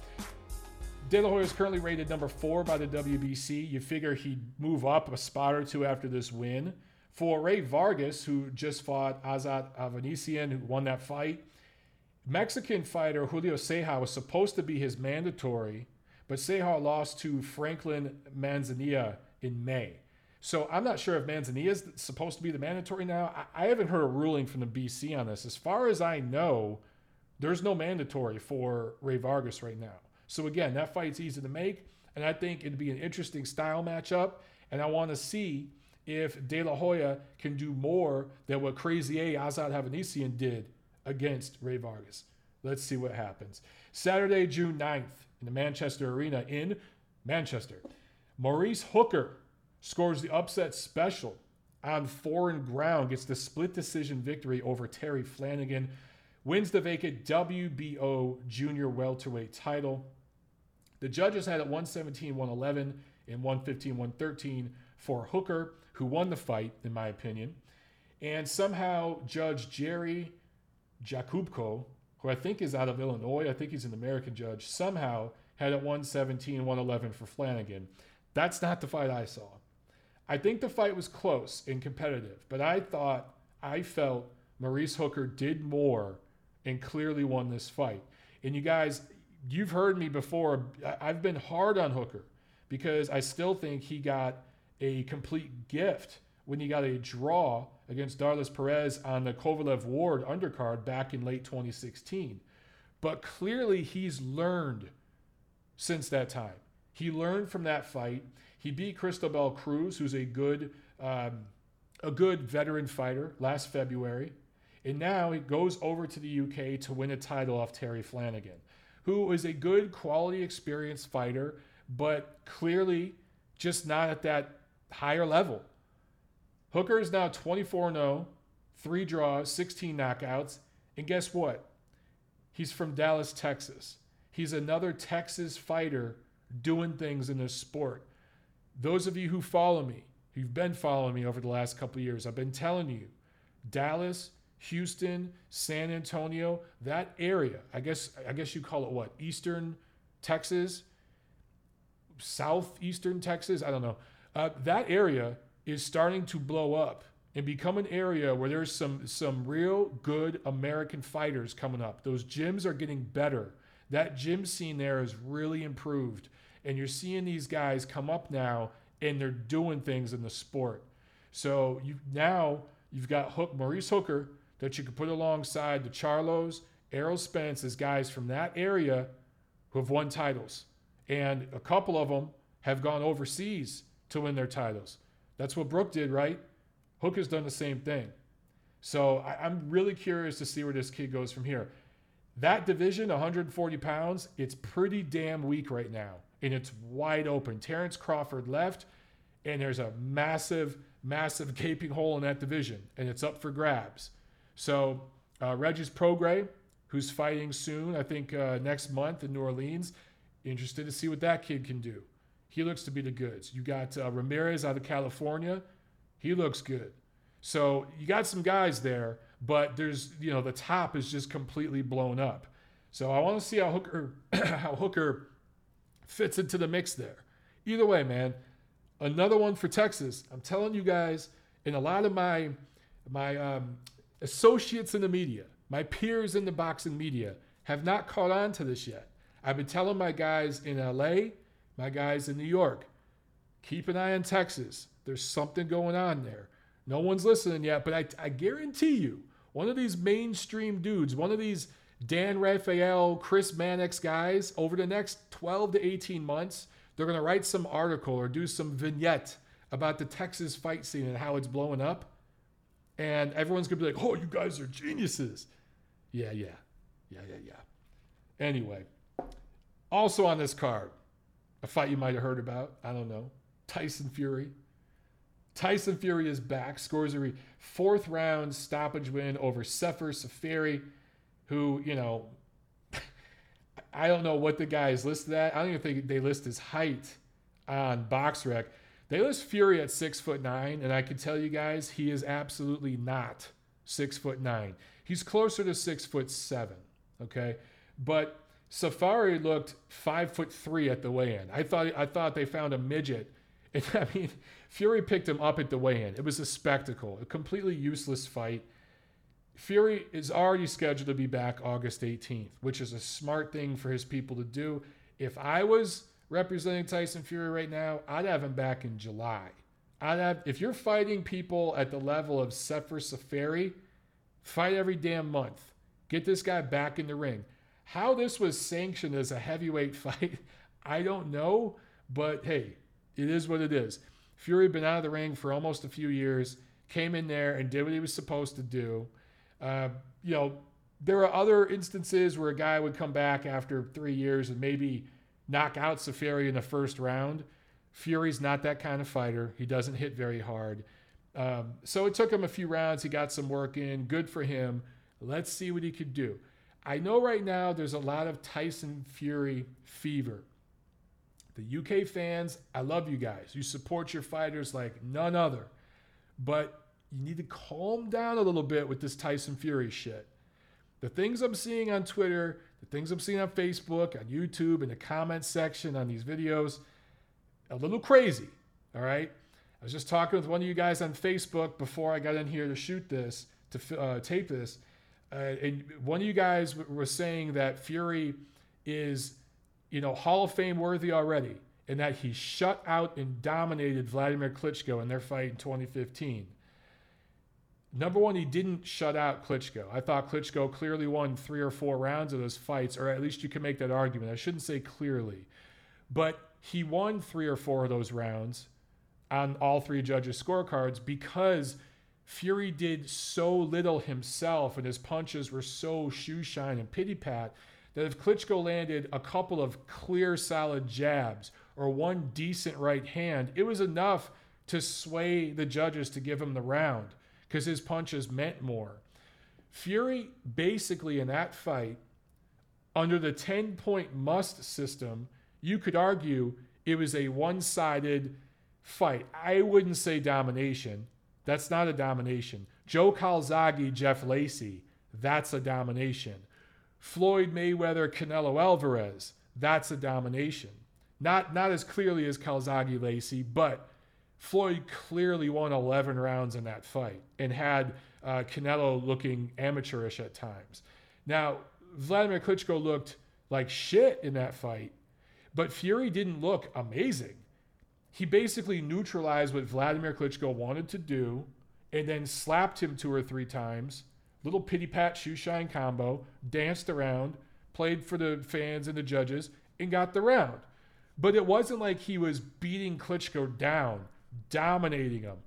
De La Hoya is currently rated number four by the W B C. You figure he'd move up a spot or two after this win. For Rey Vargas, who just fought Azat Avanesian, who won that fight, Mexican fighter Julio Ceja was supposed to be his mandatory, but Ceja lost to Franklin Manzanilla in May. So I'm not sure if Manzanilla is supposed to be the mandatory now. I, I haven't heard a ruling from the B C on this. As far as I know, there's no mandatory for Rey Vargas right now. So again, that fight's easy to make, and I think it'd be an interesting style matchup, and I want to see if De La Hoya can do more than what Crazy A Azat Havanesian did against Rey Vargas. Let's see what happens. Saturday, June ninth, in the Manchester Arena in Manchester, Maurice Hooker scores the upset special on foreign ground, gets the split decision victory over Terry Flanagan, wins the vacant W B O junior welterweight title. The judges had it one seventeen one eleven and one fifteen one thirteen for Hooker, who won the fight, in my opinion. And somehow Judge Jerry Jakubko, who I think is out of Illinois, I think he's an American judge, somehow had it one seventeen one eleven for Flanagan. That's not the fight I saw. I think the fight was close and competitive, but I thought, I felt Maurice Hooker did more and clearly won this fight. And you guys, you've heard me before. I've been hard on Hooker because I still think he got a complete gift when he got a draw against Darlis Perez on the Kovalev Ward undercard back in late twenty sixteen. But clearly he's learned since that time. He learned from that fight. He beat Cristobal Cruz, who's a good um, a good veteran fighter, last February. And now he goes over to the U K to win a title off Terry Flanagan, who is a good quality experienced fighter, but clearly just not at that higher level. Hooker is now twenty-four and oh, three draws, sixteen knockouts. And guess what? He's from Dallas, Texas. He's another Texas fighter doing things in this sport. Those of you who follow me, who've been following me over the last couple of years, I've been telling you, Dallas, Houston, San Antonio, that area, I guess I guess you call it what? Eastern Texas? Southeastern Texas? I don't know. Uh, that area is starting to blow up and become an area where there's some, some real good American fighters coming up. Those gyms are getting better. that gym scene there has really improved. And you're seeing these guys come up now, and they're doing things in the sport. So you now you've got Hook, Maurice Hooker, that you can put alongside the Charlos, Errol Spence, as guys from that area who have won titles. And a couple of them have gone overseas to win their titles. That's what Brook did, right? Hooker's done the same thing. So I, I'm really curious to see where this kid goes from here. That division, one forty pounds, it's pretty damn weak right now. And it's wide open. Terence Crawford left, and there's a massive, massive gaping hole in that division. And it's up for grabs. So uh, Regis Prograis, who's fighting soon, I think uh, next month in New Orleans. Interested to see what that kid can do. He looks to be the goods. You got uh, Ramirez out of California. He looks good. So you got some guys there, but there's, you know, the top is just completely blown up. So I want to see how Hooker, how Hooker fits into the mix there. Either way, man, another one for Texas. I'm telling you guys, and a lot of my my um, associates in the media, my peers in the boxing media, have not caught on to this yet. I've been telling my guys in L A, my guys in New York, keep an eye on Texas. There's something going on there. No one's listening yet, but I, I guarantee you, one of these mainstream dudes, one of these Dan Raphael, Chris Mannix guys, over the next twelve to eighteen months, they're going to write some article or do some vignette about the Texas fight scene and how it's blowing up. And everyone's going to be like, oh, you guys are geniuses. Yeah, yeah, yeah, yeah, yeah. Anyway, also on this card, a fight you might have heard about, I don't know, Tyson Fury. Tyson Fury is back, scores a fourth round stoppage win over Sefer Seferi, who, you know, I don't know what the guys listed at. I don't even think they list his height on BoxRec. They list Fury at six foot nine, and I can tell you guys, he is absolutely not six foot nine. He's closer to six foot seven, okay? But Safari looked five foot three at the weigh-in. I thought I thought they found a midget. And, I mean, Fury picked him up at the weigh-in. It was a spectacle, a completely useless fight. Fury is already scheduled to be back August eighteenth, which is a smart thing for his people to do. If I was representing Tyson Fury right now, I'd have him back in July. I'd have, if you're fighting people at the level of Sefer Seferi, fight every damn month. Get this guy back in the ring. How this was sanctioned as a heavyweight fight, I don't know, but hey, it is what it is. Fury had been out of the ring for almost a few years, came in there and did what he was supposed to do. Uh, you know, there are other instances where a guy would come back after three years and maybe knock out Seferi in the first round. Fury's not that kind of fighter. He doesn't hit very hard. Um, so it took him a few rounds. He got some work in. Good for him. Let's see what he could do. I know right now there's a lot of Tyson Fury fever. The U K fans, I love you guys. You support your fighters like none other. But you need to calm down a little bit with this Tyson Fury shit. The things I'm seeing on Twitter, the things I'm seeing on Facebook, on YouTube, in the comments section on these videos, a little crazy, all right? I was just talking with one of you guys on Facebook before I got in here to shoot this, to uh, tape this. Uh, and one of you guys w- was saying that Fury is, you know, Hall of Fame worthy already, and that he shut out and dominated Vladimir Klitschko in their fight in twenty fifteen. Number one, he didn't shut out Klitschko. I thought Klitschko clearly won three or four rounds of those fights, or at least you can make that argument. I shouldn't say clearly, but he won three or four of those rounds on all three judges' scorecards because Fury did so little himself and his punches were so shoe shine and pity pat that if Klitschko landed a couple of clear solid jabs or one decent right hand, it was enough to sway the judges to give him the round because his punches meant more. Fury basically in that fight, under the ten point must system, you could argue it was a one-sided fight. I wouldn't say domination. That's not a domination. Joe Calzaghe, Jeff Lacey, that's a domination. Floyd Mayweather, Canelo Alvarez, that's a domination. Not, not as clearly as Calzaghe, Lacey, but Floyd clearly won eleven rounds in that fight and had uh, Canelo looking amateurish at times. Now, Vladimir Klitschko looked like shit in that fight. But Fury didn't look amazing. He basically neutralized what Vladimir Klitschko wanted to do and then slapped him two or three times. Little pity-pat shoe-shine combo, danced around, played for the fans and the judges, and got the round. But it wasn't like he was beating Klitschko down, dominating him,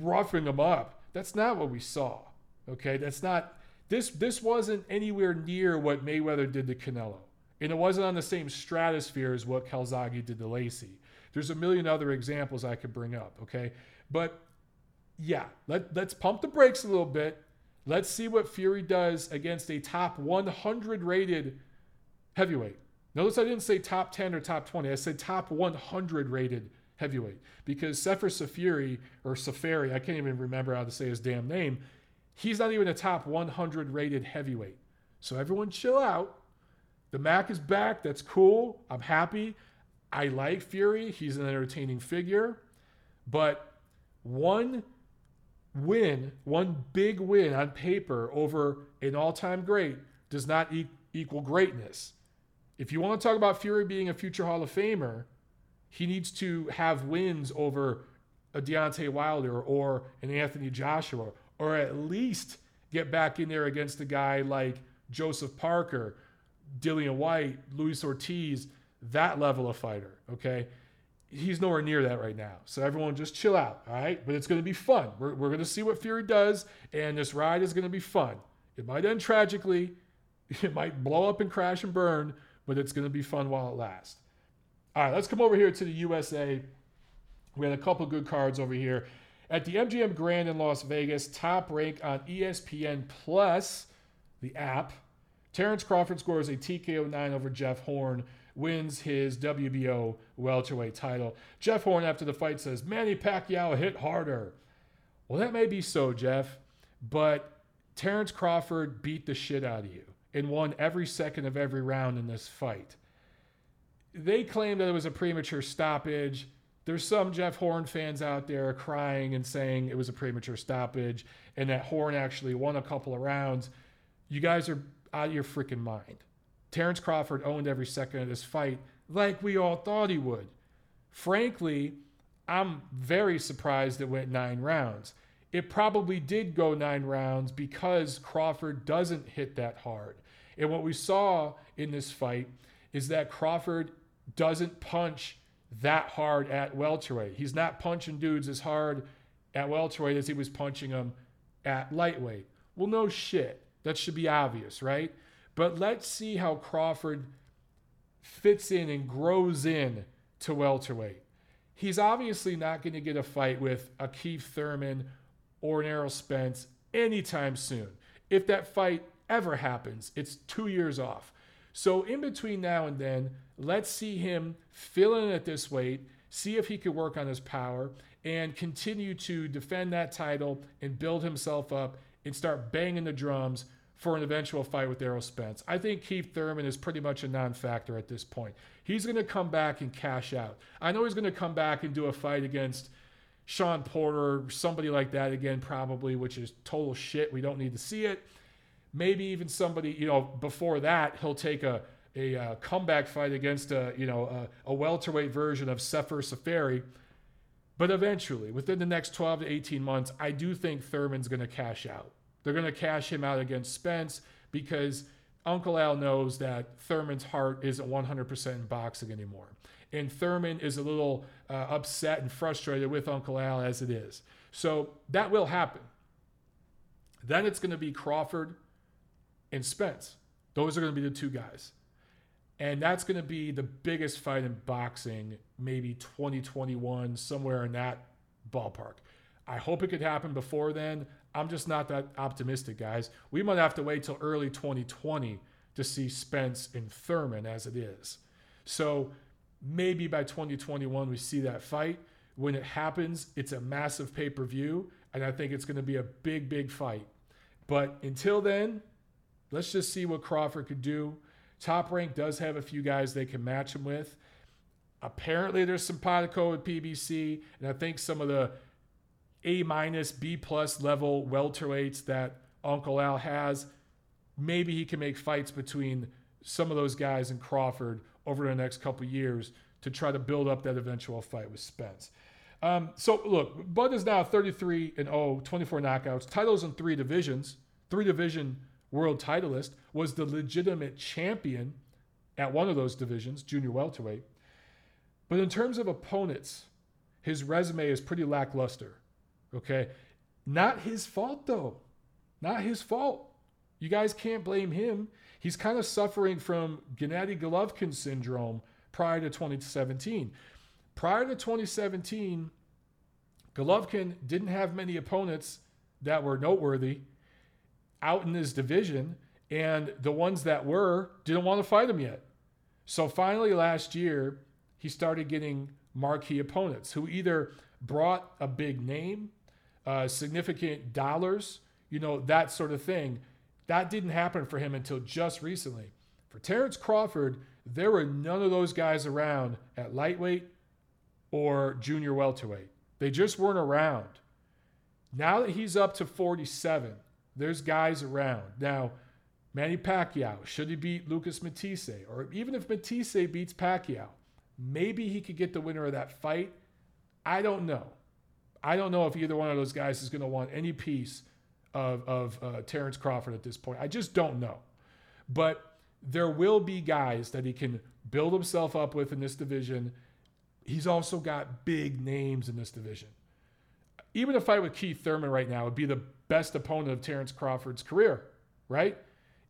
roughing him up. That's not what we saw, okay? That's not... This this wasn't anywhere near what Mayweather did to Canelo. And it wasn't on the same stratosphere as what Calzaghe did to Lacey. There's a million other examples I could bring up, okay? But, yeah, let, let's pump the brakes a little bit. Let's see what Fury does against a top one hundred rated heavyweight. Notice I didn't say top ten or top twenty. I said top one hundred rated heavyweight. Because Sefer Seferi, or Seferi, I can't even remember how to say his damn name, he's not even a top one hundred rated heavyweight. So everyone chill out. The Mac is back. That's cool. I'm happy. I like Fury. He's an entertaining figure. But one win, one big win on paper over an all-time great does not e- equal greatness. If you want to talk about Fury being a future Hall of Famer, he needs to have wins over a Deontay Wilder or an Anthony Joshua, or at least get back in there against a guy like Joseph Parker, Dillian Whyte, Luis Ortiz, that level of fighter, okay? He's nowhere near that right now. So everyone just chill out, all right? But it's going to be fun. We're, we're going to see what Fury does, and this ride is going to be fun. It might end tragically. It might blow up and crash and burn, but it's going to be fun while it lasts. All right, let's come over here to the U S A. We had a couple good cards over here. At the M G M Grand in Las Vegas, Top Rank on E S P N Plus, the app, Terence Crawford scores a T K O nine over Jeff Horn, wins his W B O welterweight title. Jeff Horn, after the fight, says, Manny Pacquiao hit harder. Well, that may be so, Jeff, but Terence Crawford beat the shit out of you and won every second of every round in this fight. They claim that it was a premature stoppage. There's some Jeff Horn fans out there crying and saying it was a premature stoppage and that Horn actually won a couple of rounds. You guys are out of your freaking mind. Terence Crawford owned every second of this fight like we all thought he would. Frankly, I'm very surprised it went nine rounds. It probably did go nine rounds because Crawford doesn't hit that hard. And what we saw in this fight is that Crawford doesn't punch that hard at welterweight. He's not punching dudes as hard at welterweight as he was punching them at lightweight. Well, no shit. That should be obvious, right? But let's see how Crawford fits in and grows in to welterweight. He's obviously not going to get a fight with a Keith Thurman or an Errol Spence anytime soon. If that fight ever happens, it's two years off. So in between now and then, let's see him fill in at this weight, see if he could work on his power, and continue to defend that title and build himself up and start banging the drums for an eventual fight with Errol Spence. I think Keith Thurman is pretty much a non-factor at this point. He's going to come back and cash out. I know he's going to come back and do a fight against Sean Porter, somebody like that again probably, which is total shit. We don't need to see it. Maybe even somebody, you know, before that, he'll take a, a, a comeback fight against a, you know, a, a welterweight version of Sefer Seferi. But eventually, within the next twelve to eighteen months, I do think Thurman's going to cash out. They're going to cash him out against Spence because Uncle Al knows that Thurman's heart isn't one hundred percent in boxing anymore. And Thurman is a little uh, upset and frustrated with Uncle Al as it is. So that will happen. Then it's going to be Crawford and Spence. Those are going to be the two guys. And that's going to be the biggest fight in boxing, maybe twenty twenty-one, somewhere in that ballpark. I hope it could happen before then. I'm just not that optimistic, guys. We might have to wait till early twenty twenty to see Spence and Thurman as it is. So maybe by twenty twenty-one we see that fight. When it happens, it's a massive pay-per-view, and I think it's going to be a big, big fight. But until then, let's just see what Crawford could do. Top Rank does have a few guys they can match him with. Apparently there's some simpatico at P B C, and I think some of the A-minus, B-plus level welterweights that Uncle Al has, maybe he can make fights between some of those guys in Crawford over the next couple of years to try to build up that eventual fight with Spence. Um, so look, Bud is now thirty-three and oh, twenty-four knockouts, titles in three divisions, three division world titleist, was the legitimate champion at one of those divisions, junior welterweight. But in terms of opponents, his resume is pretty lackluster, okay? Not his fault, though. Not his fault. You guys can't blame him. He's kind of suffering from Gennady Golovkin syndrome prior to twenty seventeen. Prior to twenty seventeen, Golovkin didn't have many opponents that were noteworthy out in his division, and the ones that were didn't want to fight him yet. So finally last year, he started getting marquee opponents who either brought a big name, uh, significant dollars, you know, that sort of thing. That didn't happen for him until just recently. For Terence Crawford, there were none of those guys around at lightweight or junior welterweight. They just weren't around. Now that he's up to forty-seven, there's guys around. Now, Manny Pacquiao, should he beat Lucas Matisse? Or even if Matisse beats Pacquiao, maybe he could get the winner of that fight. I don't know. I don't know if either one of those guys is going to want any piece of, of uh, Terence Crawford at this point. I just don't know. But there will be guys that he can build himself up with in this division. He's also got big names in this division. Even a fight with Keith Thurman right now would be the best opponent of Terence Crawford's career, right?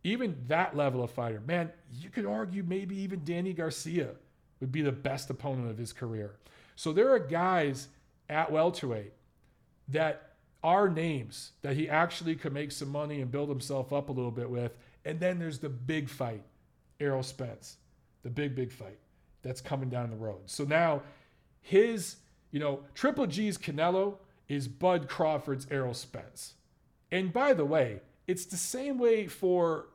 Even that level of fighter. Man, you could argue maybe even Danny Garcia would be the best opponent of his career. So there are guys at welterweight that are names that he actually could make some money and build himself up a little bit with. And then there's the big fight, Errol Spence, the big, big fight that's coming down the road. So now his, you know, Triple G's Canelo is Bud Crawford's Errol Spence. And by the way, it's the same way for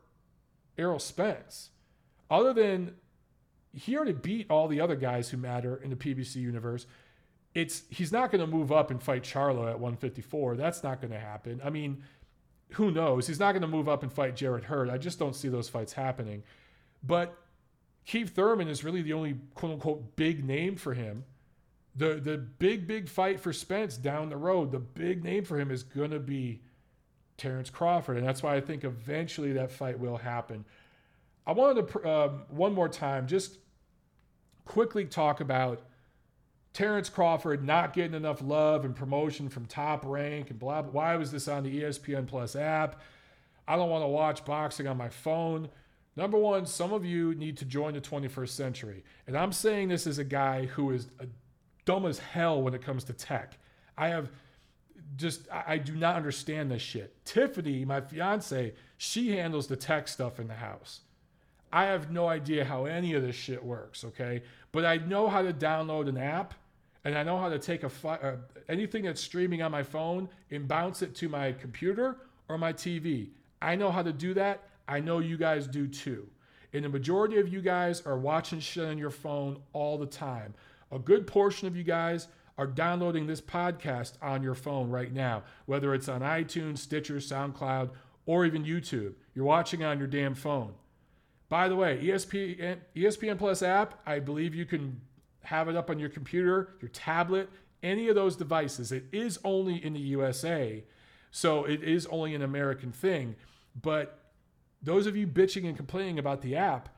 Errol Spence, other than he already beat all the other guys who matter in the P B C universe. It's he's not going to move up and fight Charlo at one fifty-four. That's not going to happen. I mean, who knows? He's not going to move up and fight Jared Hurd. I just don't see those fights happening. But Keith Thurman is really the only quote-unquote big name for him. The, the big, big fight for Spence down the road, the big name for him is going to be Terence Crawford. And that's why I think eventually that fight will happen. I wanted to, um, one more time, just quickly talk about Terence Crawford not getting enough love and promotion from Top Rank and blah, blah. Why was this on the E S P N Plus app? I don't want to watch boxing on my phone. Number one, some of you need to join the twenty-first century. And I'm saying this as a guy who is a dumb as hell when it comes to tech. I have just, I do not understand this shit. Tiffany, my fiance, she handles the tech stuff in the house. I have no idea how any of this shit works, okay? But I know how to download an app, and I know how to take a fi- uh, anything that's streaming on my phone and bounce it to my computer or my T V. I know how to do that. I know you guys do too. And the majority of you guys are watching shit on your phone all the time. A good portion of you guys are downloading this podcast on your phone right now, whether it's on iTunes, Stitcher, SoundCloud, or even YouTube. You're watching on your damn phone. By the way, E S P N, E S P N Plus app, I believe you can have it up on your computer, your tablet, any of those devices. It is only in the U S A, so it is only an American thing. But those of you bitching and complaining about the app,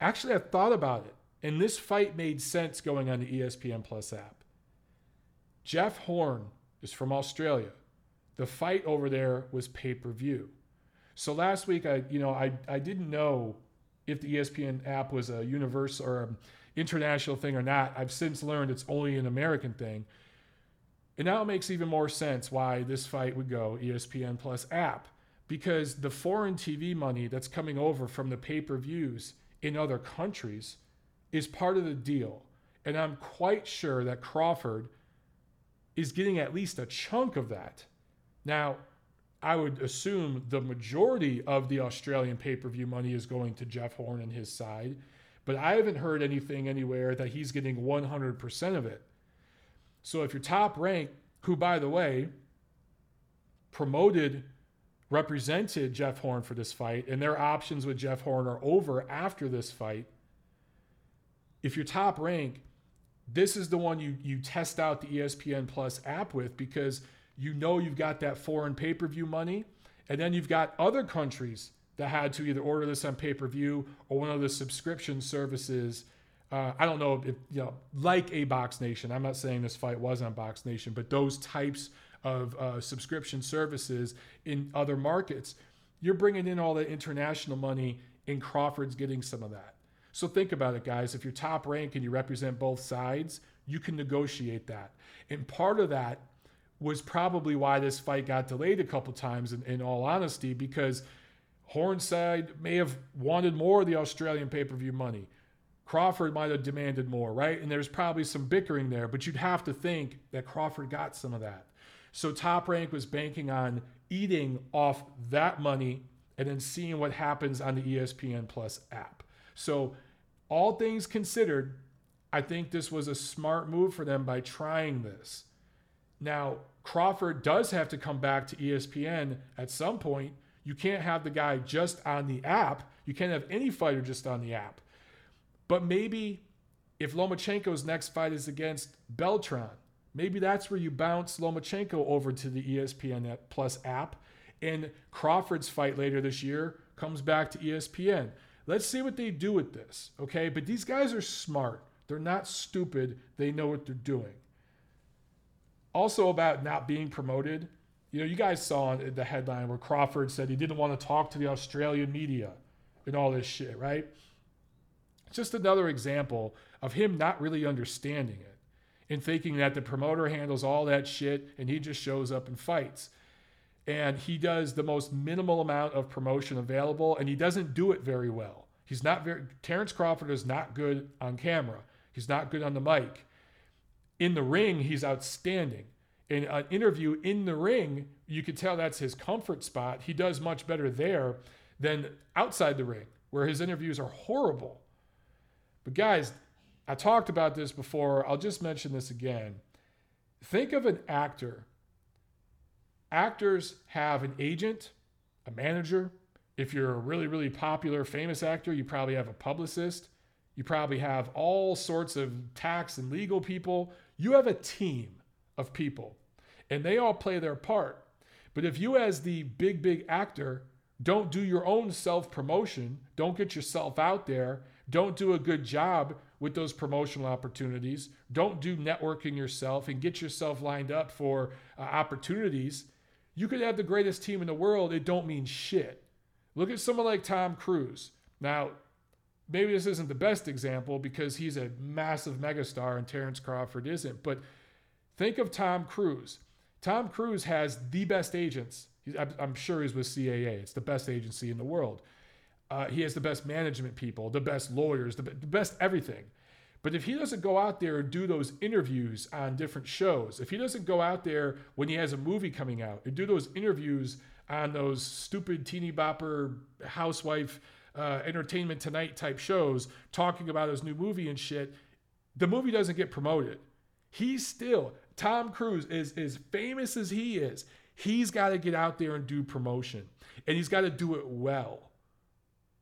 actually I thought about it, and this fight made sense going on the E S P N Plus app. Jeff Horn is from Australia. The fight over there was pay-per-view. So last week, I you know I I didn't know if the E S P N app was a universal or an international thing or not. I've since learned it's only an American thing, and now it makes even more sense why this fight would go E S P N Plus app, because the foreign T V money that's coming over from the pay-per-views in other countries is part of the deal, and I'm quite sure that Crawford is getting at least a chunk of that. Now, I would assume the majority of the Australian pay-per-view money is going to Jeff Horn and his side, but I haven't heard anything anywhere that he's getting one hundred percent of it. So if you're Top Rank, who, by the way, promoted represented Jeff Horn for this fight, and their options with Jeff Horn are over after this fight. If you're Top Rank, this is the one you you test out the E S P N Plus app with, because you know you've got that foreign pay-per-view money, and then you've got other countries that had to either order this on pay-per-view or one of the subscription services. Uh, I don't know if, you know, like a Box Nation, I'm not saying this fight was on Box Nation, but those types of uh, subscription services in other markets, you're bringing in all that international money, and Crawford's getting some of that. So think about it, guys. If you're Top Rank and you represent both sides, you can negotiate that. And part of that was probably why this fight got delayed a couple times, in, in all honesty, because Horn's side may have wanted more of the Australian pay-per-view money. Crawford might have demanded more, right? And there's probably some bickering there, but you'd have to think that Crawford got some of that. So Top Rank was banking on eating off that money and then seeing what happens on the E S P N Plus app. So all things considered, I think this was a smart move for them by trying this. Now, Crawford does have to come back to E S P N at some point. You can't have the guy just on the app. You can't have any fighter just on the app. But maybe if Lomachenko's next fight is against Beltran, maybe that's where you bounce Lomachenko over to the E S P N Plus app, and Crawford's fight later this year comes back to E S P N. Let's see what they do with this, okay? But these guys are smart. They're not stupid. They know what they're doing. Also, about not being promoted, you know, you guys saw in the headline where Crawford said he didn't want to talk to the Australian media and all this shit, right? Just another example of him not really understanding it and thinking that the promoter handles all that shit and he just shows up and fights. And he does the most minimal amount of promotion available, and he doesn't do it very well. He's not very, Terence Crawford is not good on camera. He's not good on the mic. In the ring, he's outstanding. In an interview in the ring, you could tell that's his comfort spot. He does much better there than outside the ring, where his interviews are horrible. But guys, I talked about this before. I'll just mention this again. Think of an actor. Actors have an agent, a manager. If you're a really, really popular, famous actor, you probably have a publicist. You probably have all sorts of tax and legal people. You have a team of people, and they all play their part. But if you, as the big, big actor, don't do your own self-promotion, don't get yourself out there, don't do a good job with those promotional opportunities, don't do networking yourself and get yourself lined up for uh, opportunities, you could have the greatest team in the world. It don't mean shit. Look at someone like Tom Cruise. Now, maybe this isn't the best example because he's a massive megastar and Terence Crawford isn't, but think of Tom Cruise. Tom Cruise has the best agents. I'm sure he's with C A A. It's the best agency in the world. Uh, he has the best management people, the best lawyers, the, the best everything. But if he doesn't go out there and do those interviews on different shows, if he doesn't go out there when he has a movie coming out and do those interviews on those stupid teeny bopper housewife uh, Entertainment Tonight type shows talking about his new movie and shit, the movie doesn't get promoted. He's still, Tom Cruise is as famous as he is. He's got to get out there and do promotion, and he's got to do it well.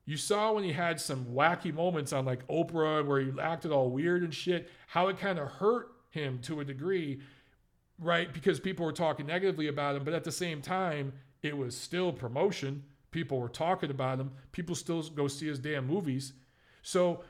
You saw when he had some wacky moments on like Oprah where he acted all weird and shit, how it kind of hurt him to a degree, right? Because people were talking negatively about him, but at the same time, it was still promotion. People were talking about him. People still go see his damn movies. So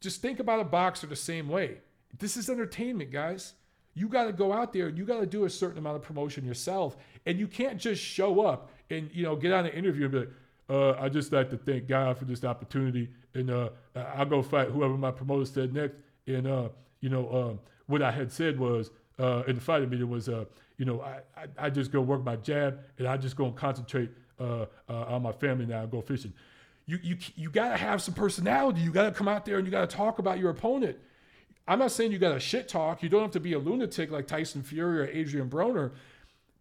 just think about a boxer the same way. This is entertainment, guys. You got to go out there and you got to do a certain amount of promotion yourself. And you can't just show up and, you know, get on an interview and be like, uh, I just like to thank God for this opportunity. And uh, I'll go fight whoever my promoter said next. And, uh, you know, um, what I had said was uh, in the fighting meeting was, uh, you know, I, I, I just go work my jab and I just go concentrate uh, uh, on my family now and go fishing. You, you, you got to have some personality. You got to come out there and you got to talk about your opponent. I'm not saying you got to shit talk. You don't have to be a lunatic like Tyson Fury or Adrian Broner,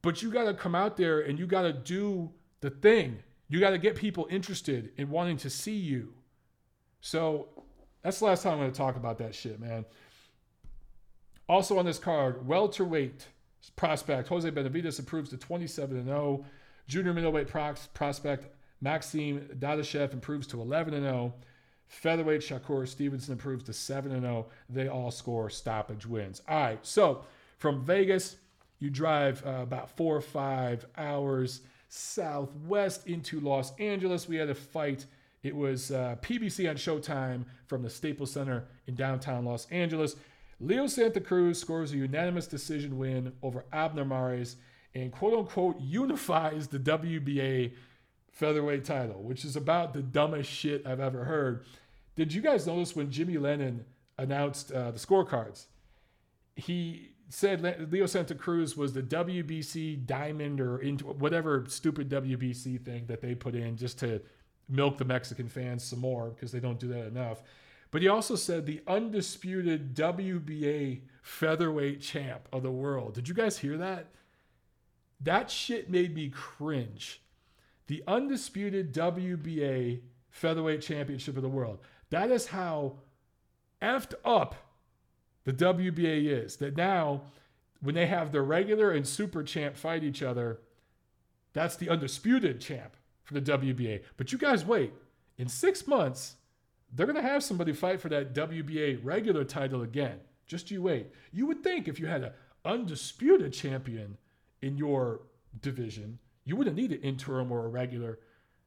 but you got to come out there and you got to do the thing. You got to get people interested in wanting to see you. So that's the last time I'm going to talk about that shit, man. Also on this card, welterweight prospect Jose Benavides improves to twenty-seven and oh. Junior middleweight prox, prospect Maxim Dadashev improves to eleven and oh. Featherweight Shakur Stevenson improves to seven and oh. They all score stoppage wins. All right, so from Vegas, you drive uh, about four or five hours southwest into Los Angeles. We had a fight. It was uh, P B C on Showtime from the Staples Center in downtown Los Angeles. Leo Santa Cruz scores a unanimous decision win over Abner Mares and quote-unquote unifies the W B A featherweight title, which is about the dumbest shit I've ever heard. Did you guys notice when Jimmy Lennon announced uh, the scorecards? He said Leo Santa Cruz was the W B C diamond or into whatever stupid W B C thing that they put in just to milk the Mexican fans some more because they don't do that enough. But he also said the undisputed W B A featherweight champ of the world. Did you guys hear that? That shit made me cringe. The undisputed W B A featherweight championship of the world. That is how effed up the W B A is. That now, when they have the regular and super champ fight each other, that's the undisputed champ for the W B A. But you guys wait. In six months, they're going to have somebody fight for that W B A regular title again. Just you wait. You would think if you had an undisputed champion in your division, you wouldn't need an interim or a regular,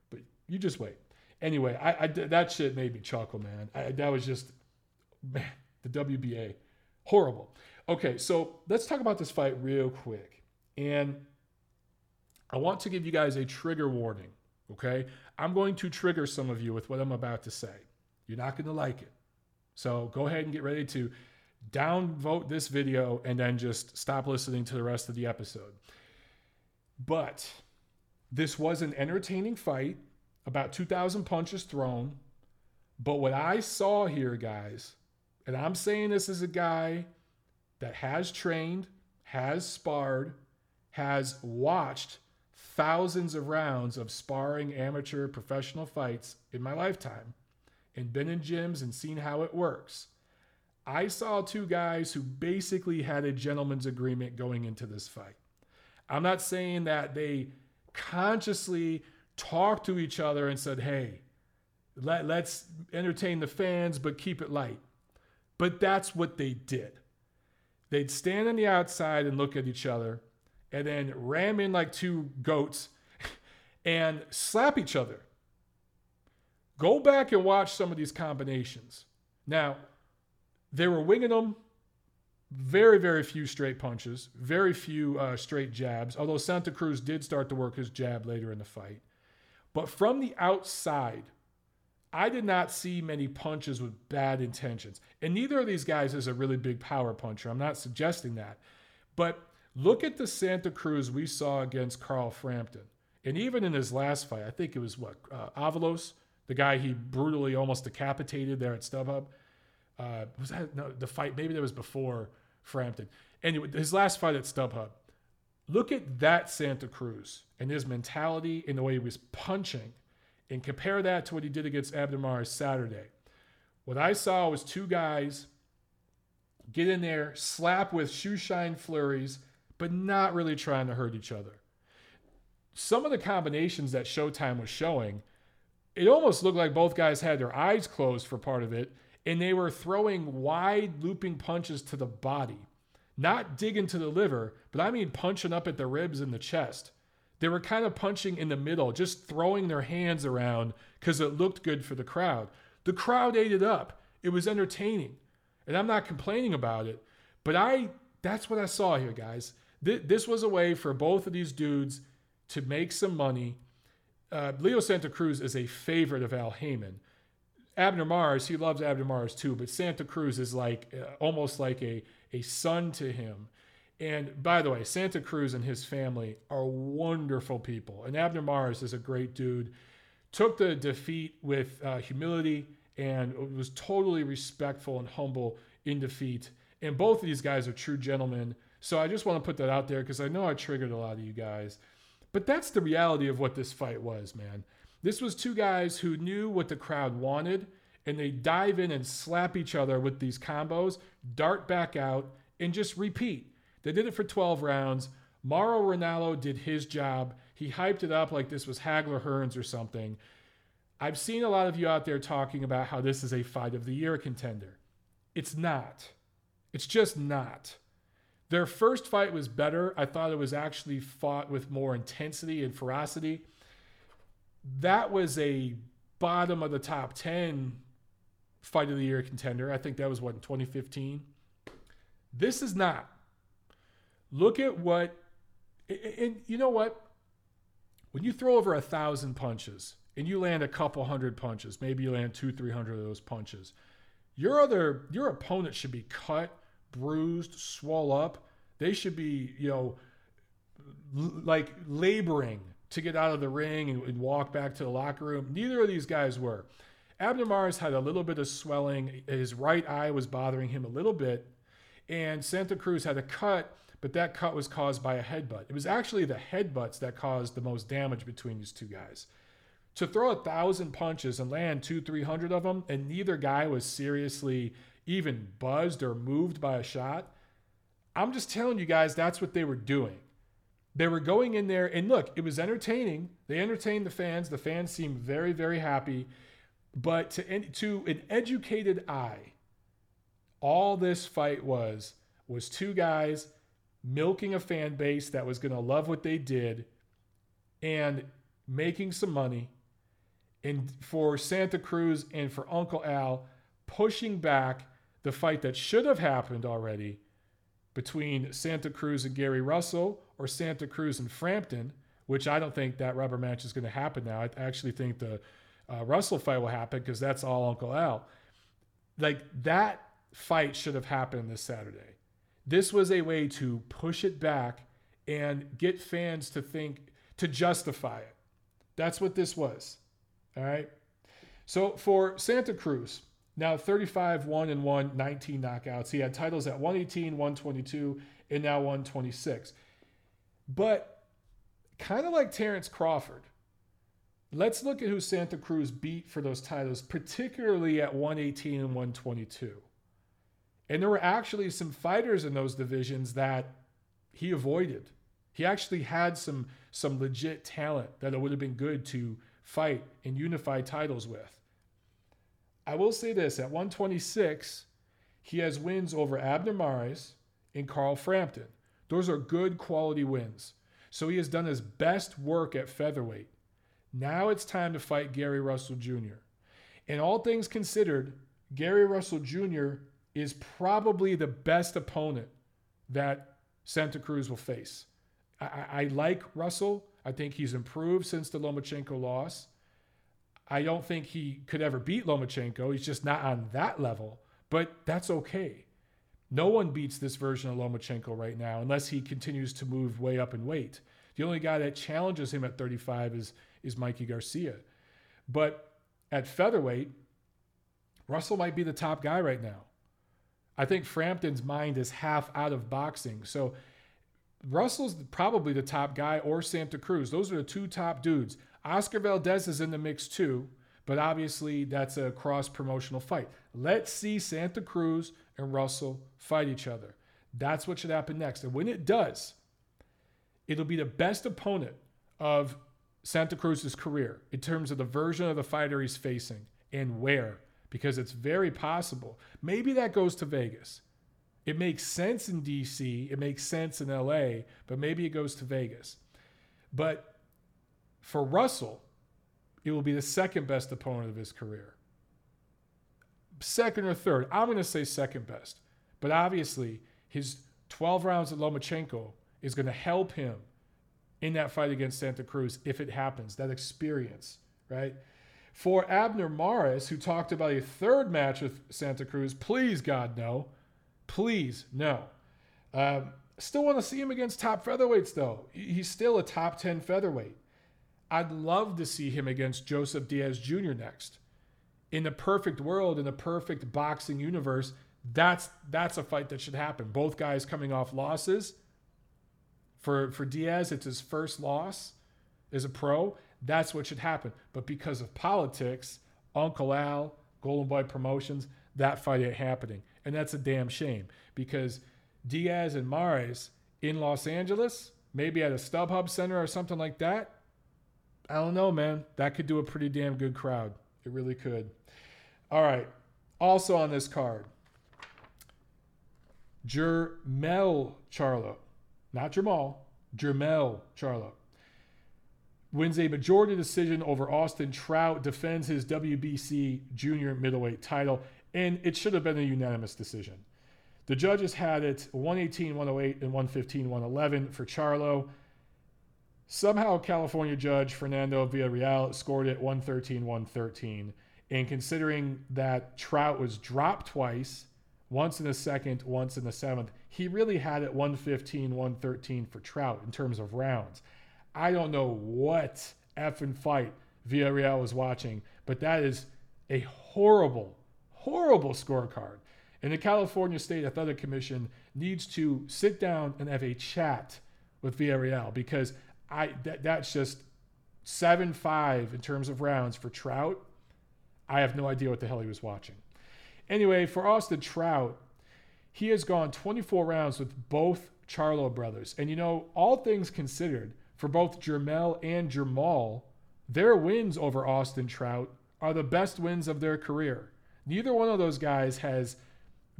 but you just wait. Anyway, I, I that shit made me chuckle, man. I, that was just, man, the W B A, horrible. Okay, so let's talk about this fight real quick. And I want to give you guys a trigger warning, okay? I'm going to trigger some of you with what I'm about to say. You're not going to like it. So go ahead and get ready to downvote this video and then just stop listening to the rest of the episode. But this was an entertaining fight, about two thousand punches thrown. But what I saw here, guys, and I'm saying this as a guy that has trained, has sparred, has watched thousands of rounds of sparring, amateur, professional fights in my lifetime, and been in gyms and seen how it works. I saw two guys who basically had a gentleman's agreement going into this fight. I'm not saying that they consciously talked to each other and said, hey, let, let's entertain the fans, but keep it light. But that's what they did. They'd stand on the outside and look at each other and then ram in like two goats and slap each other. Go back and watch some of these combinations. Now, they were winging them. Very, very few straight punches. Very few uh, straight jabs. Although Santa Cruz did start to work his jab later in the fight. But from the outside, I did not see many punches with bad intentions. And neither of these guys is a really big power puncher. I'm not suggesting that. But look at the Santa Cruz we saw against Carl Frampton. And even in his last fight, I think it was what? Uh, Avalos? The guy he brutally almost decapitated there at StubHub. Uh, was that no, the fight? Maybe that was before Frampton. Anyway, his last fight at StubHub. Look at that Santa Cruz and his mentality and the way he was punching and compare that to what he did against Abner Mares Saturday. What I saw was two guys get in there, slap with shoe shine flurries, but not really trying to hurt each other. Some of the combinations that Showtime was showing, it almost looked like both guys had their eyes closed for part of it, and they were throwing wide looping punches to the body. Not digging to the liver, but I mean punching up at the ribs and the chest. They were kind of punching in the middle, just throwing their hands around because it looked good for the crowd. The crowd ate it up. It was entertaining. And I'm not complaining about it, but I that's what I saw here, guys. Th- this was a way for both of these dudes to make some money. Uh, Leo Santa Cruz is a favorite of Al Heyman. Abner Mares, he loves Abner Mares too, but Santa Cruz is like uh, almost like a, a son to him. And by the way, Santa Cruz and his family are wonderful people. And Abner Mares is a great dude. Took the defeat with uh, humility and was totally respectful and humble in defeat. And both of these guys are true gentlemen. So I just want to put that out there because I know I triggered a lot of you guys. But that's the reality of what this fight was, man. This was two guys who knew what the crowd wanted, and they dive in and slap each other with these combos, dart back out, and just repeat. They did it for twelve rounds. Mauro Ranallo did his job. He hyped it up like this was Hagler Hearns or something. I've seen a lot of you out there talking about how this is a fight of the year contender. It's not. It's just not. Their first fight was better. I thought it was actually fought with more intensity and ferocity. That was a bottom of the top ten fight of the year contender. I think that was, what, in twenty fifteen? This is not. Look at what, and you know what? When you throw over a thousand punches and you land a couple hundred punches, maybe you land two, three hundred of those punches, your other, your opponent should be cut, bruised, swole up. They should be, you know, l- like laboring to get out of the ring and, and walk back to the locker room. Neither of these guys were. Abner Mars had a little bit of swelling. His right eye was bothering him a little bit. And Santa Cruz had a cut, but that cut was caused by a headbutt. It was actually the headbutts that caused the most damage between these two guys. To throw a thousand punches and land two, three hundred of them, and neither guy was seriously even buzzed or moved by a shot, I'm just telling you guys, that's what they were doing. They were going in there, and look, it was entertaining. They entertained the fans. The fans seemed very, very happy. But to, to an educated eye, all this fight was, was two guys milking a fan base that was going to love what they did and making some money. And for Santa Cruz and for Uncle Al, pushing back the fight that should have happened already between Santa Cruz and Gary Russell or Santa Cruz and Frampton, which I don't think that rubber match is going to happen now. I actually think the uh, Russell fight will happen because that's all Uncle Al. Like, that fight should have happened this Saturday. This was a way to push it back and get fans to think, to justify it. That's what this was. All right. So for Santa Cruz, now thirty-five, one and one, nineteen knockouts. He had titles at one eighteen, one twenty-two, and now one twenty-six. But kind of like Terence Crawford, let's look at who Santa Cruz beat for those titles, particularly at one eighteen and one twenty-two. And there were actually some fighters in those divisions that he avoided. He actually had some, some legit talent that it would have been good to fight and unify titles with. I will say this, at one twenty-six, he has wins over Abner Mares and Carl Frampton. Those are good quality wins. So he has done his best work at featherweight. Now it's time to fight Gary Russell Junior And all things considered, Gary Russell Junior is probably the best opponent that Santa Cruz will face. I, I like Russell. I think he's improved since the Lomachenko loss. I don't think he could ever beat Lomachenko. He's just not on that level, but that's okay. No one beats this version of Lomachenko right now unless he continues to move way up in weight. The only guy that challenges him at thirty-five is, is Mikey Garcia. But at featherweight, Russell might be the top guy right now. I think Frampton's mind is half out of boxing. So Russell's probably the top guy, or Santa Cruz. Those are the two top dudes. Oscar Valdez is in the mix too, but obviously that's a cross-promotional fight. Let's see Santa Cruz and Russell fight each other. That's what should happen next. And when it does, it'll be the best opponent of Santa Cruz's career in terms of the version of the fighter he's facing and where, because it's very possible. Maybe that goes to Vegas. It makes sense in D C. It makes sense in L A, but maybe it goes to Vegas. But for Russell, it will be the second best opponent of his career. Second or third. I'm going to say second best. But obviously, his twelve rounds of Lomachenko is going to help him in that fight against Santa Cruz if it happens, that experience, right? For Abner Mares, who talked about a third match with Santa Cruz, please, God, no. Please, no. Um, still want to see him against top featherweights, though. He's still a top ten featherweight. I'd love to see him against Joseph Diaz Junior next. In the perfect world, in the perfect boxing universe, that's that's a fight that should happen. Both guys coming off losses. For, for Diaz, it's his first loss as a pro. That's what should happen. But because of politics, Uncle Al, Golden Boy Promotions, that fight ain't happening. And that's a damn shame because Diaz and Mares in Los Angeles, maybe at a StubHub Center or something like that. I don't know, man. That could do a pretty damn good crowd. It really could. All right. Also on this card, Jermell Charlo. Not Jamal. Jermell Charlo wins a majority decision over Austin Trout, defends his W B C junior middleweight title, and it should have been a unanimous decision. The judges had it one eighteen one oh eight and one fifteen one eleven for Charlo. Somehow, California judge Fernando Villarreal scored it one thirteen one thirteen. And considering that Trout was dropped twice, once in the second, once in the seventh, he really had it one fifteen one thirteen for Trout in terms of rounds. I don't know what effing fight Villarreal was watching, but that is a horrible, horrible scorecard. And the California State Athletic Commission needs to sit down and have a chat with Villarreal, because I that, that's just seven five in terms of rounds for Trout. I have no idea what the hell he was watching. Anyway, for Austin Trout, he has gone twenty-four rounds with both Charlo brothers. And you know, all things considered, for both Jermell and Jermall, their wins over Austin Trout are the best wins of their career. Neither one of those guys has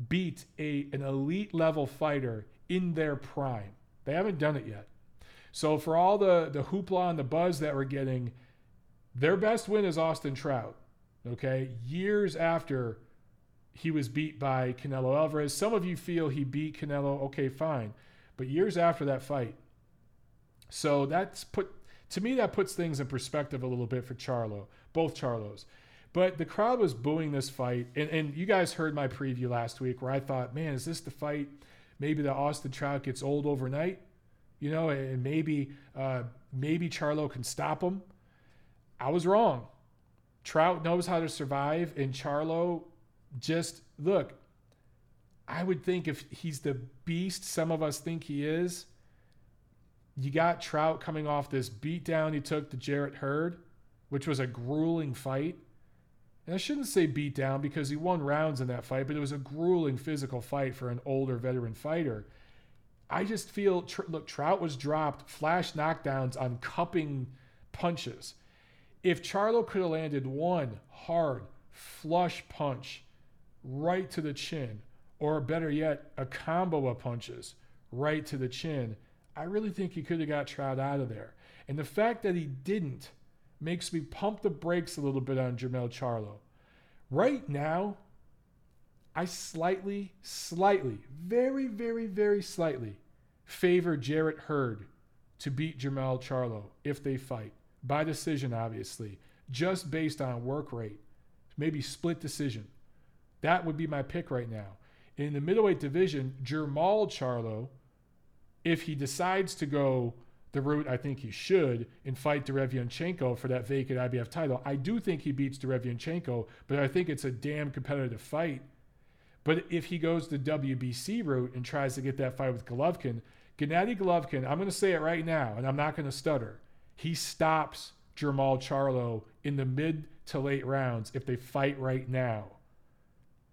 beat a, an elite level fighter in their prime. They haven't done it yet. So for all the, the hoopla and the buzz that we're getting, their best win is Austin Trout, okay? Years after he was beat by Canelo Alvarez. Some of you feel he beat Canelo, okay, fine. But years after that fight, So that's put, to me, that puts things in perspective a little bit for Charlo, both Charlos. But the crowd was booing this fight. And, and you guys heard my preview last week where I thought, man, is this the fight? Maybe the Austin Trout gets old overnight, you know, and maybe, uh, maybe Charlo can stop him. I was wrong. Trout knows how to survive. And Charlo just, look, I would think if he's the beast some of us think he is, you got Trout coming off this beatdown he took to Jared Hurd, which was a grueling fight. And I shouldn't say beatdown because he won rounds in that fight, but it was a grueling physical fight for an older veteran fighter. I just feel, look, Trout was dropped, flash knockdowns on cupping punches. If Charlo could have landed one hard, flush punch right to the chin, or better yet, a combo of punches right to the chin, I really think he could have got Trout out of there. And the fact that he didn't makes me pump the brakes a little bit on Jermell Charlo. Right now, I slightly, slightly, very, very, very slightly favor Jarrett Hurd to beat Jermell Charlo if they fight. By decision, obviously. Just based on work rate. Maybe split decision. That would be my pick right now. In the middleweight division, Jermall Charlo, if he decides to go the route I think he should and fight Derevyanchenko for that vacant I B F title, I do think he beats Derevyanchenko, but I think it's a damn competitive fight. But if he goes the W B C route and tries to get that fight with Golovkin, Gennady Golovkin, I'm going to say it right now, and I'm not going to stutter, he stops Jermall Charlo in the mid to late rounds if they fight right now.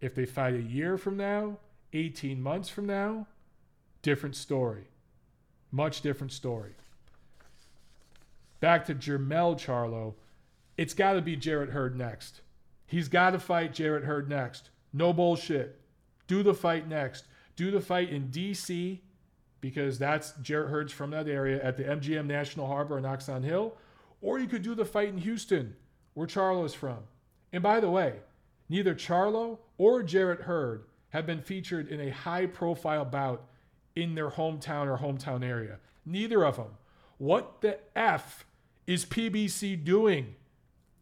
If they fight a year from now, eighteen months from now, different story. Much different story. Back to Jermell Charlo. It's got to be Jared Hurd next. He's got to fight Jared Hurd next. No bullshit. Do the fight next. Do the fight in D C because that's Jared Hurd's from that area at the M G M National Harbor in Oxon Hill. Or you could do the fight in Houston where Charlo's from. And by the way, neither Charlo or Jared Hurd have been featured in a high-profile bout in their hometown or hometown area. Neither of them. What the F is P B C doing?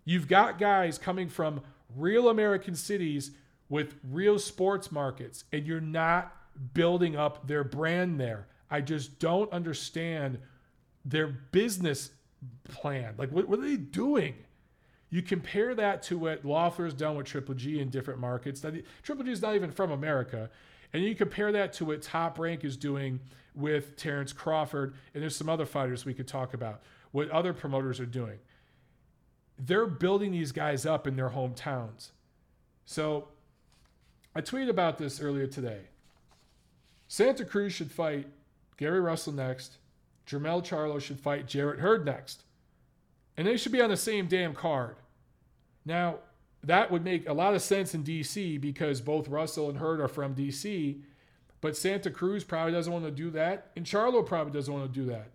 You've got guys coming from real American cities with real sports markets, and you're not building up their brand there. I just don't understand their business plan. Like, what, what are they doing? You compare that to what Loeffler's done with Triple G in different markets. Triple G is not even from America. And you compare that to what Top Rank is doing with Terence Crawford, and there's some other fighters we could talk about, what other promoters are doing. They're building these guys up in their hometowns. So I tweeted about this earlier today. Santa Cruz should fight Gary Russell next, Jermell Charlo should fight Jared Hurd next. And they should be on the same damn card. Now, that would make a lot of sense in D C because both Russell and Hurd are from D C, but Santa Cruz probably doesn't want to do that, and Charlo probably doesn't want to do that.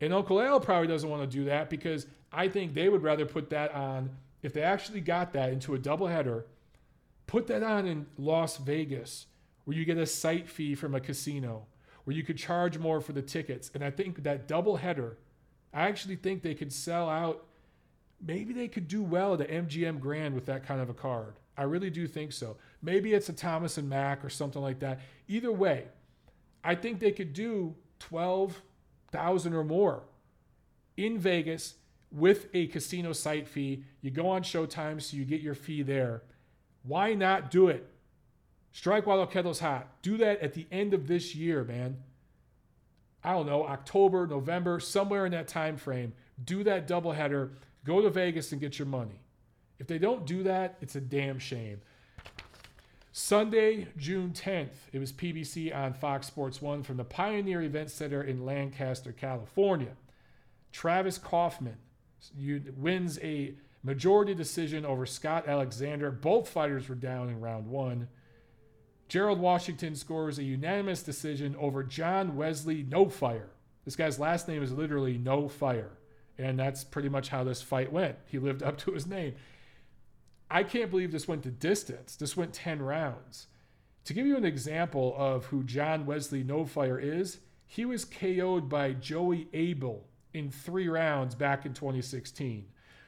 And Uncle Al probably doesn't want to do that because I think they would rather put that on, if they actually got that into a doubleheader, put that on in Las Vegas where you get a site fee from a casino, where you could charge more for the tickets. And I think that doubleheader, I actually think they could sell out. Maybe they could do well at the M G M Grand with that kind of a card. I really do think so. Maybe it's a Thomas and Mack or something like that. Either way, I think they could do twelve thousand or more in Vegas with a casino site fee. You go on Showtime, so you get your fee there. Why not do it? Strike while the kettle's hot. Do that at the end of this year, man. I don't know, October, November, somewhere in that time frame. Do that doubleheader. Go to Vegas and get your money. If they don't do that, it's a damn shame. Sunday, June tenth, it was P B C on Fox Sports one from the Pioneer Event Center in Lancaster, California. Travis Kaufman wins a majority decision over Scott Alexander. Both fighters were down in round one. Gerald Washington scores a unanimous decision over John Wesley No Fire. This guy's last name is literally No Fire. And that's pretty much how this fight went. He lived up to his name. I can't believe this went to distance. This went ten rounds. To give you an example of who John Wesley No Fire is, he was K O'd by Joey Abel in three rounds back in twenty sixteen.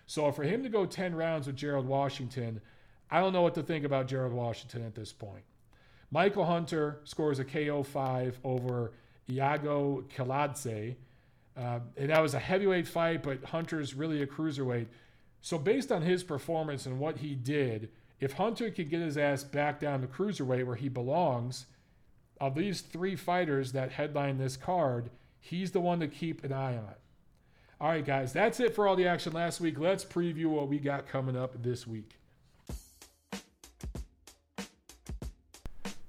So for him to go ten rounds with Gerald Washington, I don't know what to think about Gerald Washington at this point. Michael Hunter scores a K O five over Iago Kiladze. Uh, and that was a heavyweight fight, but Hunter's really a cruiserweight. So based on his performance and what he did, if Hunter could get his ass back down to cruiserweight where he belongs, of these three fighters that headline this card, he's the one to keep an eye on. All right, guys, that's it for all the action last week. Let's preview what we got coming up this week.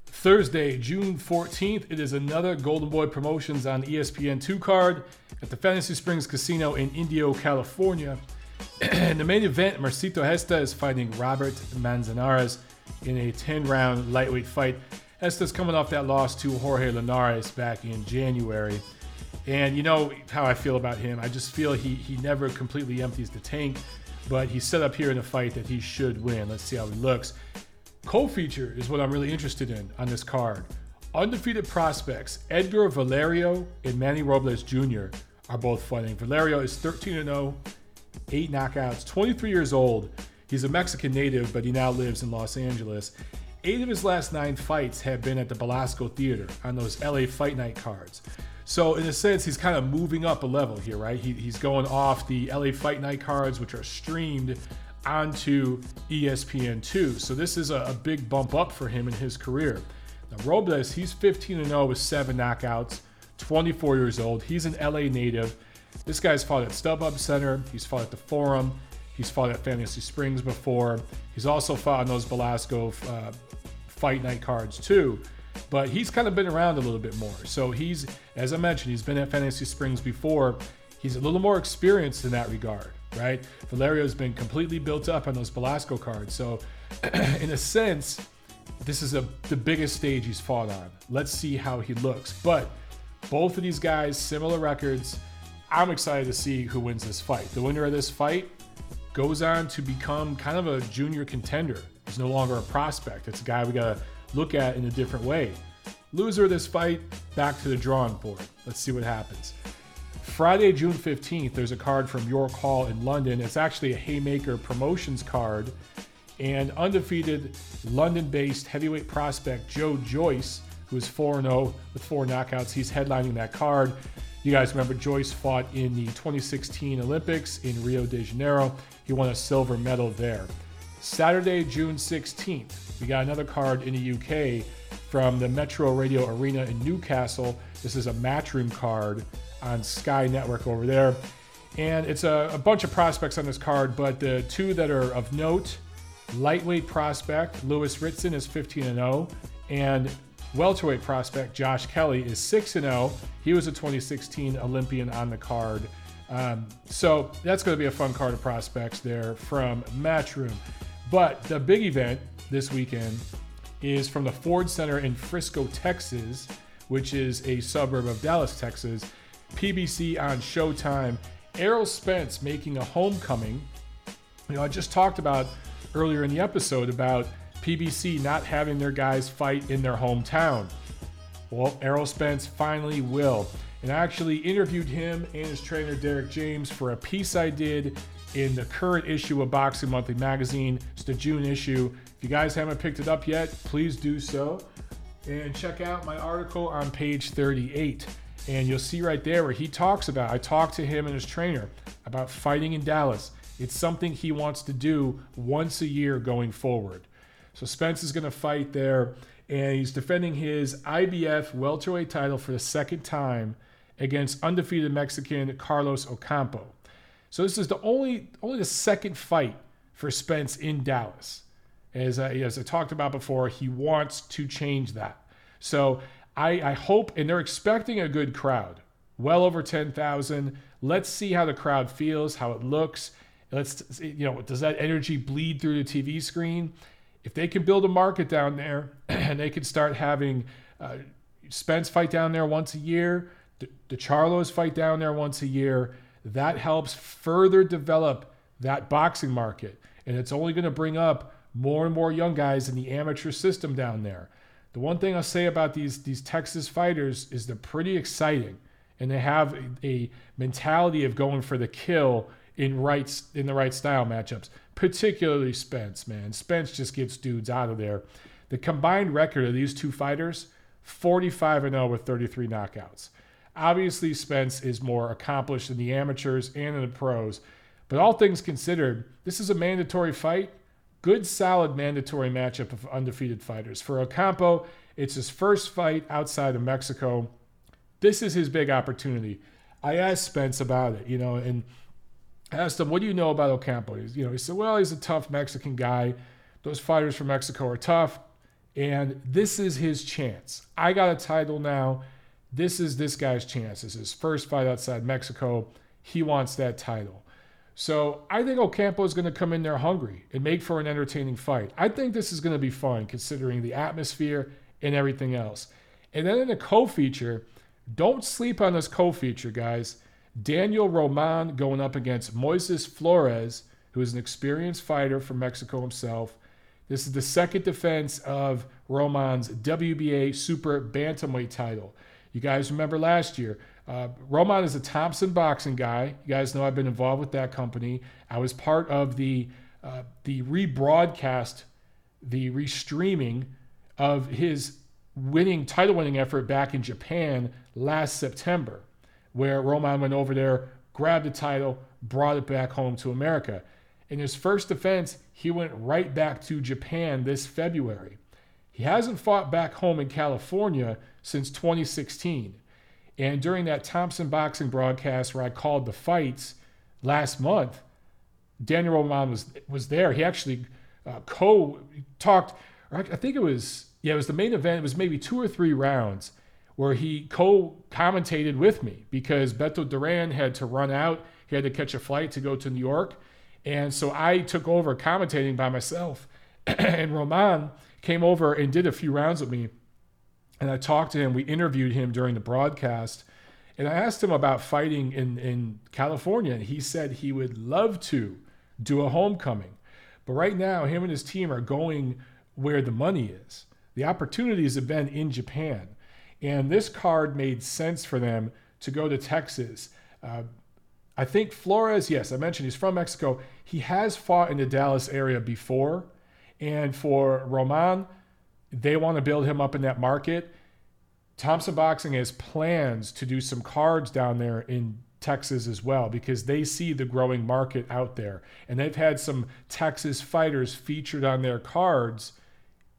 Thursday, June fourteenth, it is another Golden Boy Promotions on E S P N two card at the Fantasy Springs Casino in Indio, California. In the main event, Marcito Hesta is fighting Robert Manzanares in a ten-round lightweight fight. Hesta's coming off that loss to Jorge Linares back in January. And you know how I feel about him. I just feel he, he never completely empties the tank, but he's set up here in a fight that he should win. Let's see how he looks. Co-feature is what I'm really interested in on this card. Undefeated prospects Edgar Valerio and Manny Robles Junior are both fighting. Valerio is thirteen and oh, eight knockouts, twenty-three years old. He's a Mexican native, but he now lives in Los Angeles. Eight of his last nine fights have been at the Belasco Theater on those L A Fight Night cards. So in a sense, he's kind of moving up a level here, right? He, he's going off the L A Fight Night cards, which are streamed onto E S P N two. So this is a, a big bump up for him in his career. Now Robles, he's fifteen and oh with seven knockouts, twenty-four years old. He's an L A native. This guy's fought at StubHub Center. He's fought at the Forum. He's fought at Fantasy Springs before. He's also fought on those Belasco uh, Fight Night cards too. But he's kind of been around a little bit more. So he's, as I mentioned, he's been at Fantasy Springs before. He's a little more experienced in that regard. Right? Valerio's been completely built up on those Belasco cards. So in a sense, this is a, the biggest stage he's fought on. Let's see how he looks. But both of these guys, similar records. I'm excited to see who wins this fight. The winner of this fight goes on to become kind of a junior contender. He's no longer a prospect. It's a guy we got to look at in a different way. Loser of this fight, back to the drawing board. Let's see what happens. Friday, June fifteenth, there's a card from York Hall in London. It's actually a Haymaker Promotions card. And undefeated London-based heavyweight prospect Joe Joyce, who is four and oh with four knockouts, he's headlining that card. You guys remember Joyce fought in the twenty sixteen Olympics in Rio de Janeiro. He won a silver medal there. Saturday, June sixteenth, we got another card in the U K from the Metro Radio Arena in Newcastle. This is a Matchroom card on Sky Network over there. And it's a, a bunch of prospects on this card, but the two that are of note, lightweight prospect Lewis Ritson is fifteen and oh, and welterweight prospect Josh Kelly is six and oh. He was a twenty sixteen Olympian on the card. Um, so that's going to be a fun card of prospects there from Matchroom. But the big event this weekend is from the Ford Center in Frisco, Texas, which is a suburb of Dallas, Texas. P B C on Showtime. Errol Spence making a homecoming. You know, I just talked about earlier in the episode about P B C not having their guys fight in their hometown. Well, Errol Spence finally will. And I actually interviewed him and his trainer, Derek James, for a piece I did in the current issue of Boxing Monthly Magazine. It's the June issue. If you guys haven't picked it up yet, please do so. And check out my article on page thirty-eight. And you'll see right there where he talks about, I talked to him and his trainer about fighting in Dallas. It's something he wants to do once a year going forward. So Spence is going to fight there, and he's defending his I B F welterweight title for the second time against undefeated Mexican Carlos Ocampo. So this is the only only the second fight for Spence in Dallas. As I, as I talked about before, he wants to change that. So I, I hope, and they're expecting a good crowd, well over ten thousand. Let's see how the crowd feels, how it looks. Let's, you know, does that energy bleed through the T V screen? If they can build a market down there and they can start having uh, Spence fight down there once a year, the, the Charlos fight down there once a year, that helps further develop that boxing market. And it's only going to bring up more and more young guys in the amateur system down there. The one thing I'll say about these, these Texas fighters is they're pretty exciting. And they have a, a mentality of going for the kill in right, in the right style matchups, particularly Spence, man. Spence just gets dudes out of there. The combined record of these two fighters, forty-five and oh with thirty-three knockouts. Obviously, Spence is more accomplished in the amateurs and in the pros, but all things considered, this is a mandatory fight. Good, solid mandatory matchup of undefeated fighters. For Ocampo, it's his first fight outside of Mexico. This is his big opportunity. I asked Spence about it, you know, and I asked him, what do you know about Ocampo? He's, you know, he said, well, he's a tough Mexican guy. Those fighters from Mexico are tough. And this is his chance. I got a title now. This is this guy's chance. This is his first fight outside Mexico. He wants that title. So I think Ocampo is going to come in there hungry and make for an entertaining fight. I think this is going to be fun considering the atmosphere and everything else. And then in the co-feature, don't sleep on this co-feature, guys. Daniel Roman going up against Moises Flores, who is an experienced fighter from Mexico himself. This is the second defense of Roman's W B A Super Bantamweight title. You guys remember last year, uh, Roman is a Thompson Boxing guy. You guys know I've been involved with that company. I was part of the uh, the rebroadcast, the restreaming of his winning title winning effort back in Japan last September, where Roman went over there, grabbed the title, brought it back home to America. In his first defense, he went right back to Japan this February. He hasn't fought back home in California since twenty sixteen. And during that Thompson Boxing broadcast where I called the fights last month, Daniel Roman was was there. He actually uh, co-talked, I think it was, yeah, it was the main event. It was maybe two or three rounds where he co-commentated with me because Beto Duran had to run out. He had to catch a flight to go to New York. And so I took over commentating by myself. And Roman came over and did a few rounds with me. And I talked to him. We interviewed him during the broadcast. And I asked him about fighting in, in California. And he said he would love to do a homecoming. But right now, him and his team are going where the money is. The opportunities have been in Japan. And this card made sense for them to go to Texas. Uh, I think Flores, yes, I mentioned he's from Mexico. He has fought in the Dallas area before. And for Roman, they want to build him up in that market. Thompson Boxing has plans to do some cards down there in Texas as well because they see the growing market out there. And they've had some Texas fighters featured on their cards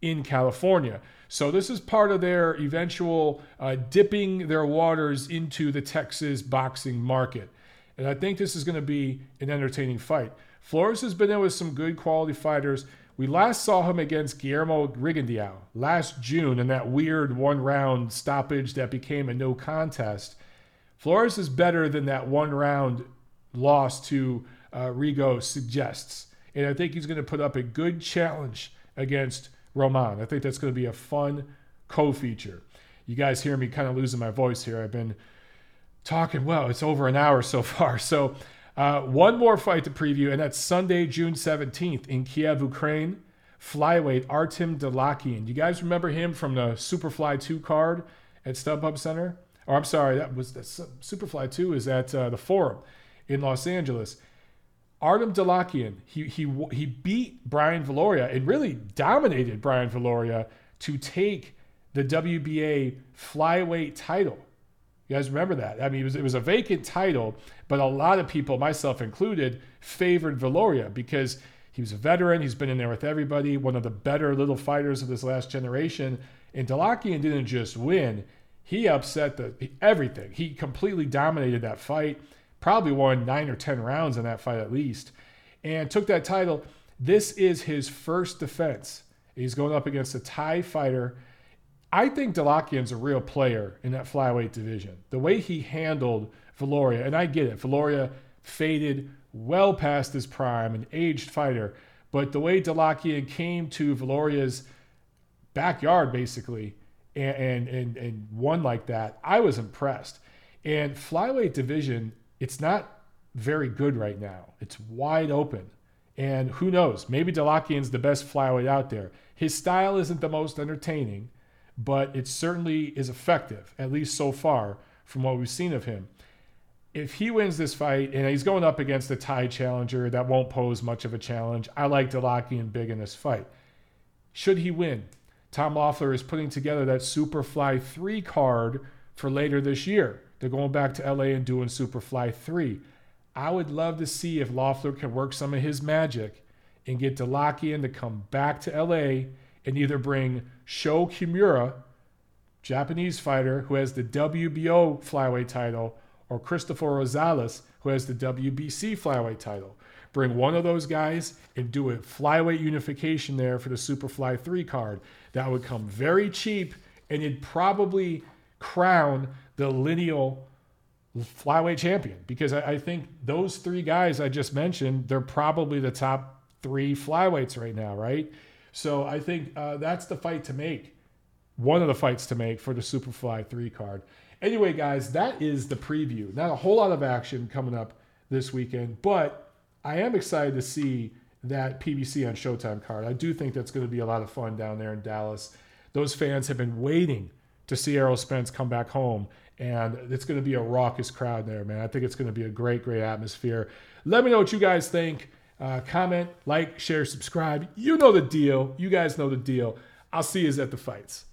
in California. So this is part of their eventual uh, dipping their waters into the Texas boxing market. And I think this is going to be an entertaining fight. Flores has been there with some good quality fighters. We last saw him against Guillermo Rigondeaux last June in that weird one-round stoppage that became a no contest. Flores is better than that one-round loss to uh, Rigo suggests. And I think he's going to put up a good challenge against Roman. I think that's going to be a fun co-feature. You guys hear me kind of losing my voice here. I've been talking, well, it's over an hour so far. So Uh, one more fight to preview, and that's Sunday, June seventeenth in Kiev, Ukraine. Flyweight Artem Dalakian. You guys remember him from the Superfly two card at StubHub Center? Or I'm sorry, that was the Superfly two is at uh, the Forum in Los Angeles. Artem Dalakian, he he he beat Brian Viloria and really dominated Brian Viloria to take the W B A flyweight title. You guys remember that? I mean, it was, it was a vacant title, but a lot of people, myself included, favored Viloria because he was a veteran. He's been in there with everybody, one of the better little fighters of this last generation. And Dalakian didn't just win. He upset the everything. He completely dominated that fight, probably won nine or ten rounds in that fight at least, and took that title. This is his first defense. He's going up against a Thai fighter. I think Dalakian's a real player in that flyweight division. The way he handled Viloria, and I get it, Viloria faded well past his prime, an aged fighter, but the way Dalakian came to Valoria's backyard, basically, and, and, and, and won like that, I was impressed. And flyweight division, it's not very good right now. It's wide open. And who knows, maybe Dalakian's the best flyweight out there. His style isn't the most entertaining, but it certainly is effective, at least so far, from what we've seen of him. If he wins this fight, and he's going up against a Thai challenger that won't pose much of a challenge, I like Dalakian big in this fight. Should he win? Tom Loeffler is putting together that Superfly three card for later this year. They're going back to L A and doing Superfly three. I would love to see if Loeffler can work some of his magic and get Dalakian to come back to L A and either bring Sho Kimura, Japanese fighter who has the W B O flyweight title, or Christopher Rosales, who has the W B C flyweight title. Bring one of those guys and do a flyweight unification there for the Superfly three card. That would come very cheap, and it'd probably crown the lineal flyweight champion, because I, I think those three guys I just mentioned, they're probably the top three flyweights right now, right? So I think uh, that's the fight to make, one of the fights to make for the Superfly three card. Anyway, guys, that is the preview. Not a whole lot of action coming up this weekend, but I am excited to see that P B C on Showtime card. I do think that's going to be a lot of fun down there in Dallas. Those fans have been waiting to see Errol Spence come back home, and it's going to be a raucous crowd there, man. I think it's going to be a great, great atmosphere. Let me know what you guys think. Uh, comment, like, share, subscribe. You know the deal. You guys know the deal. I'll see you at the fights.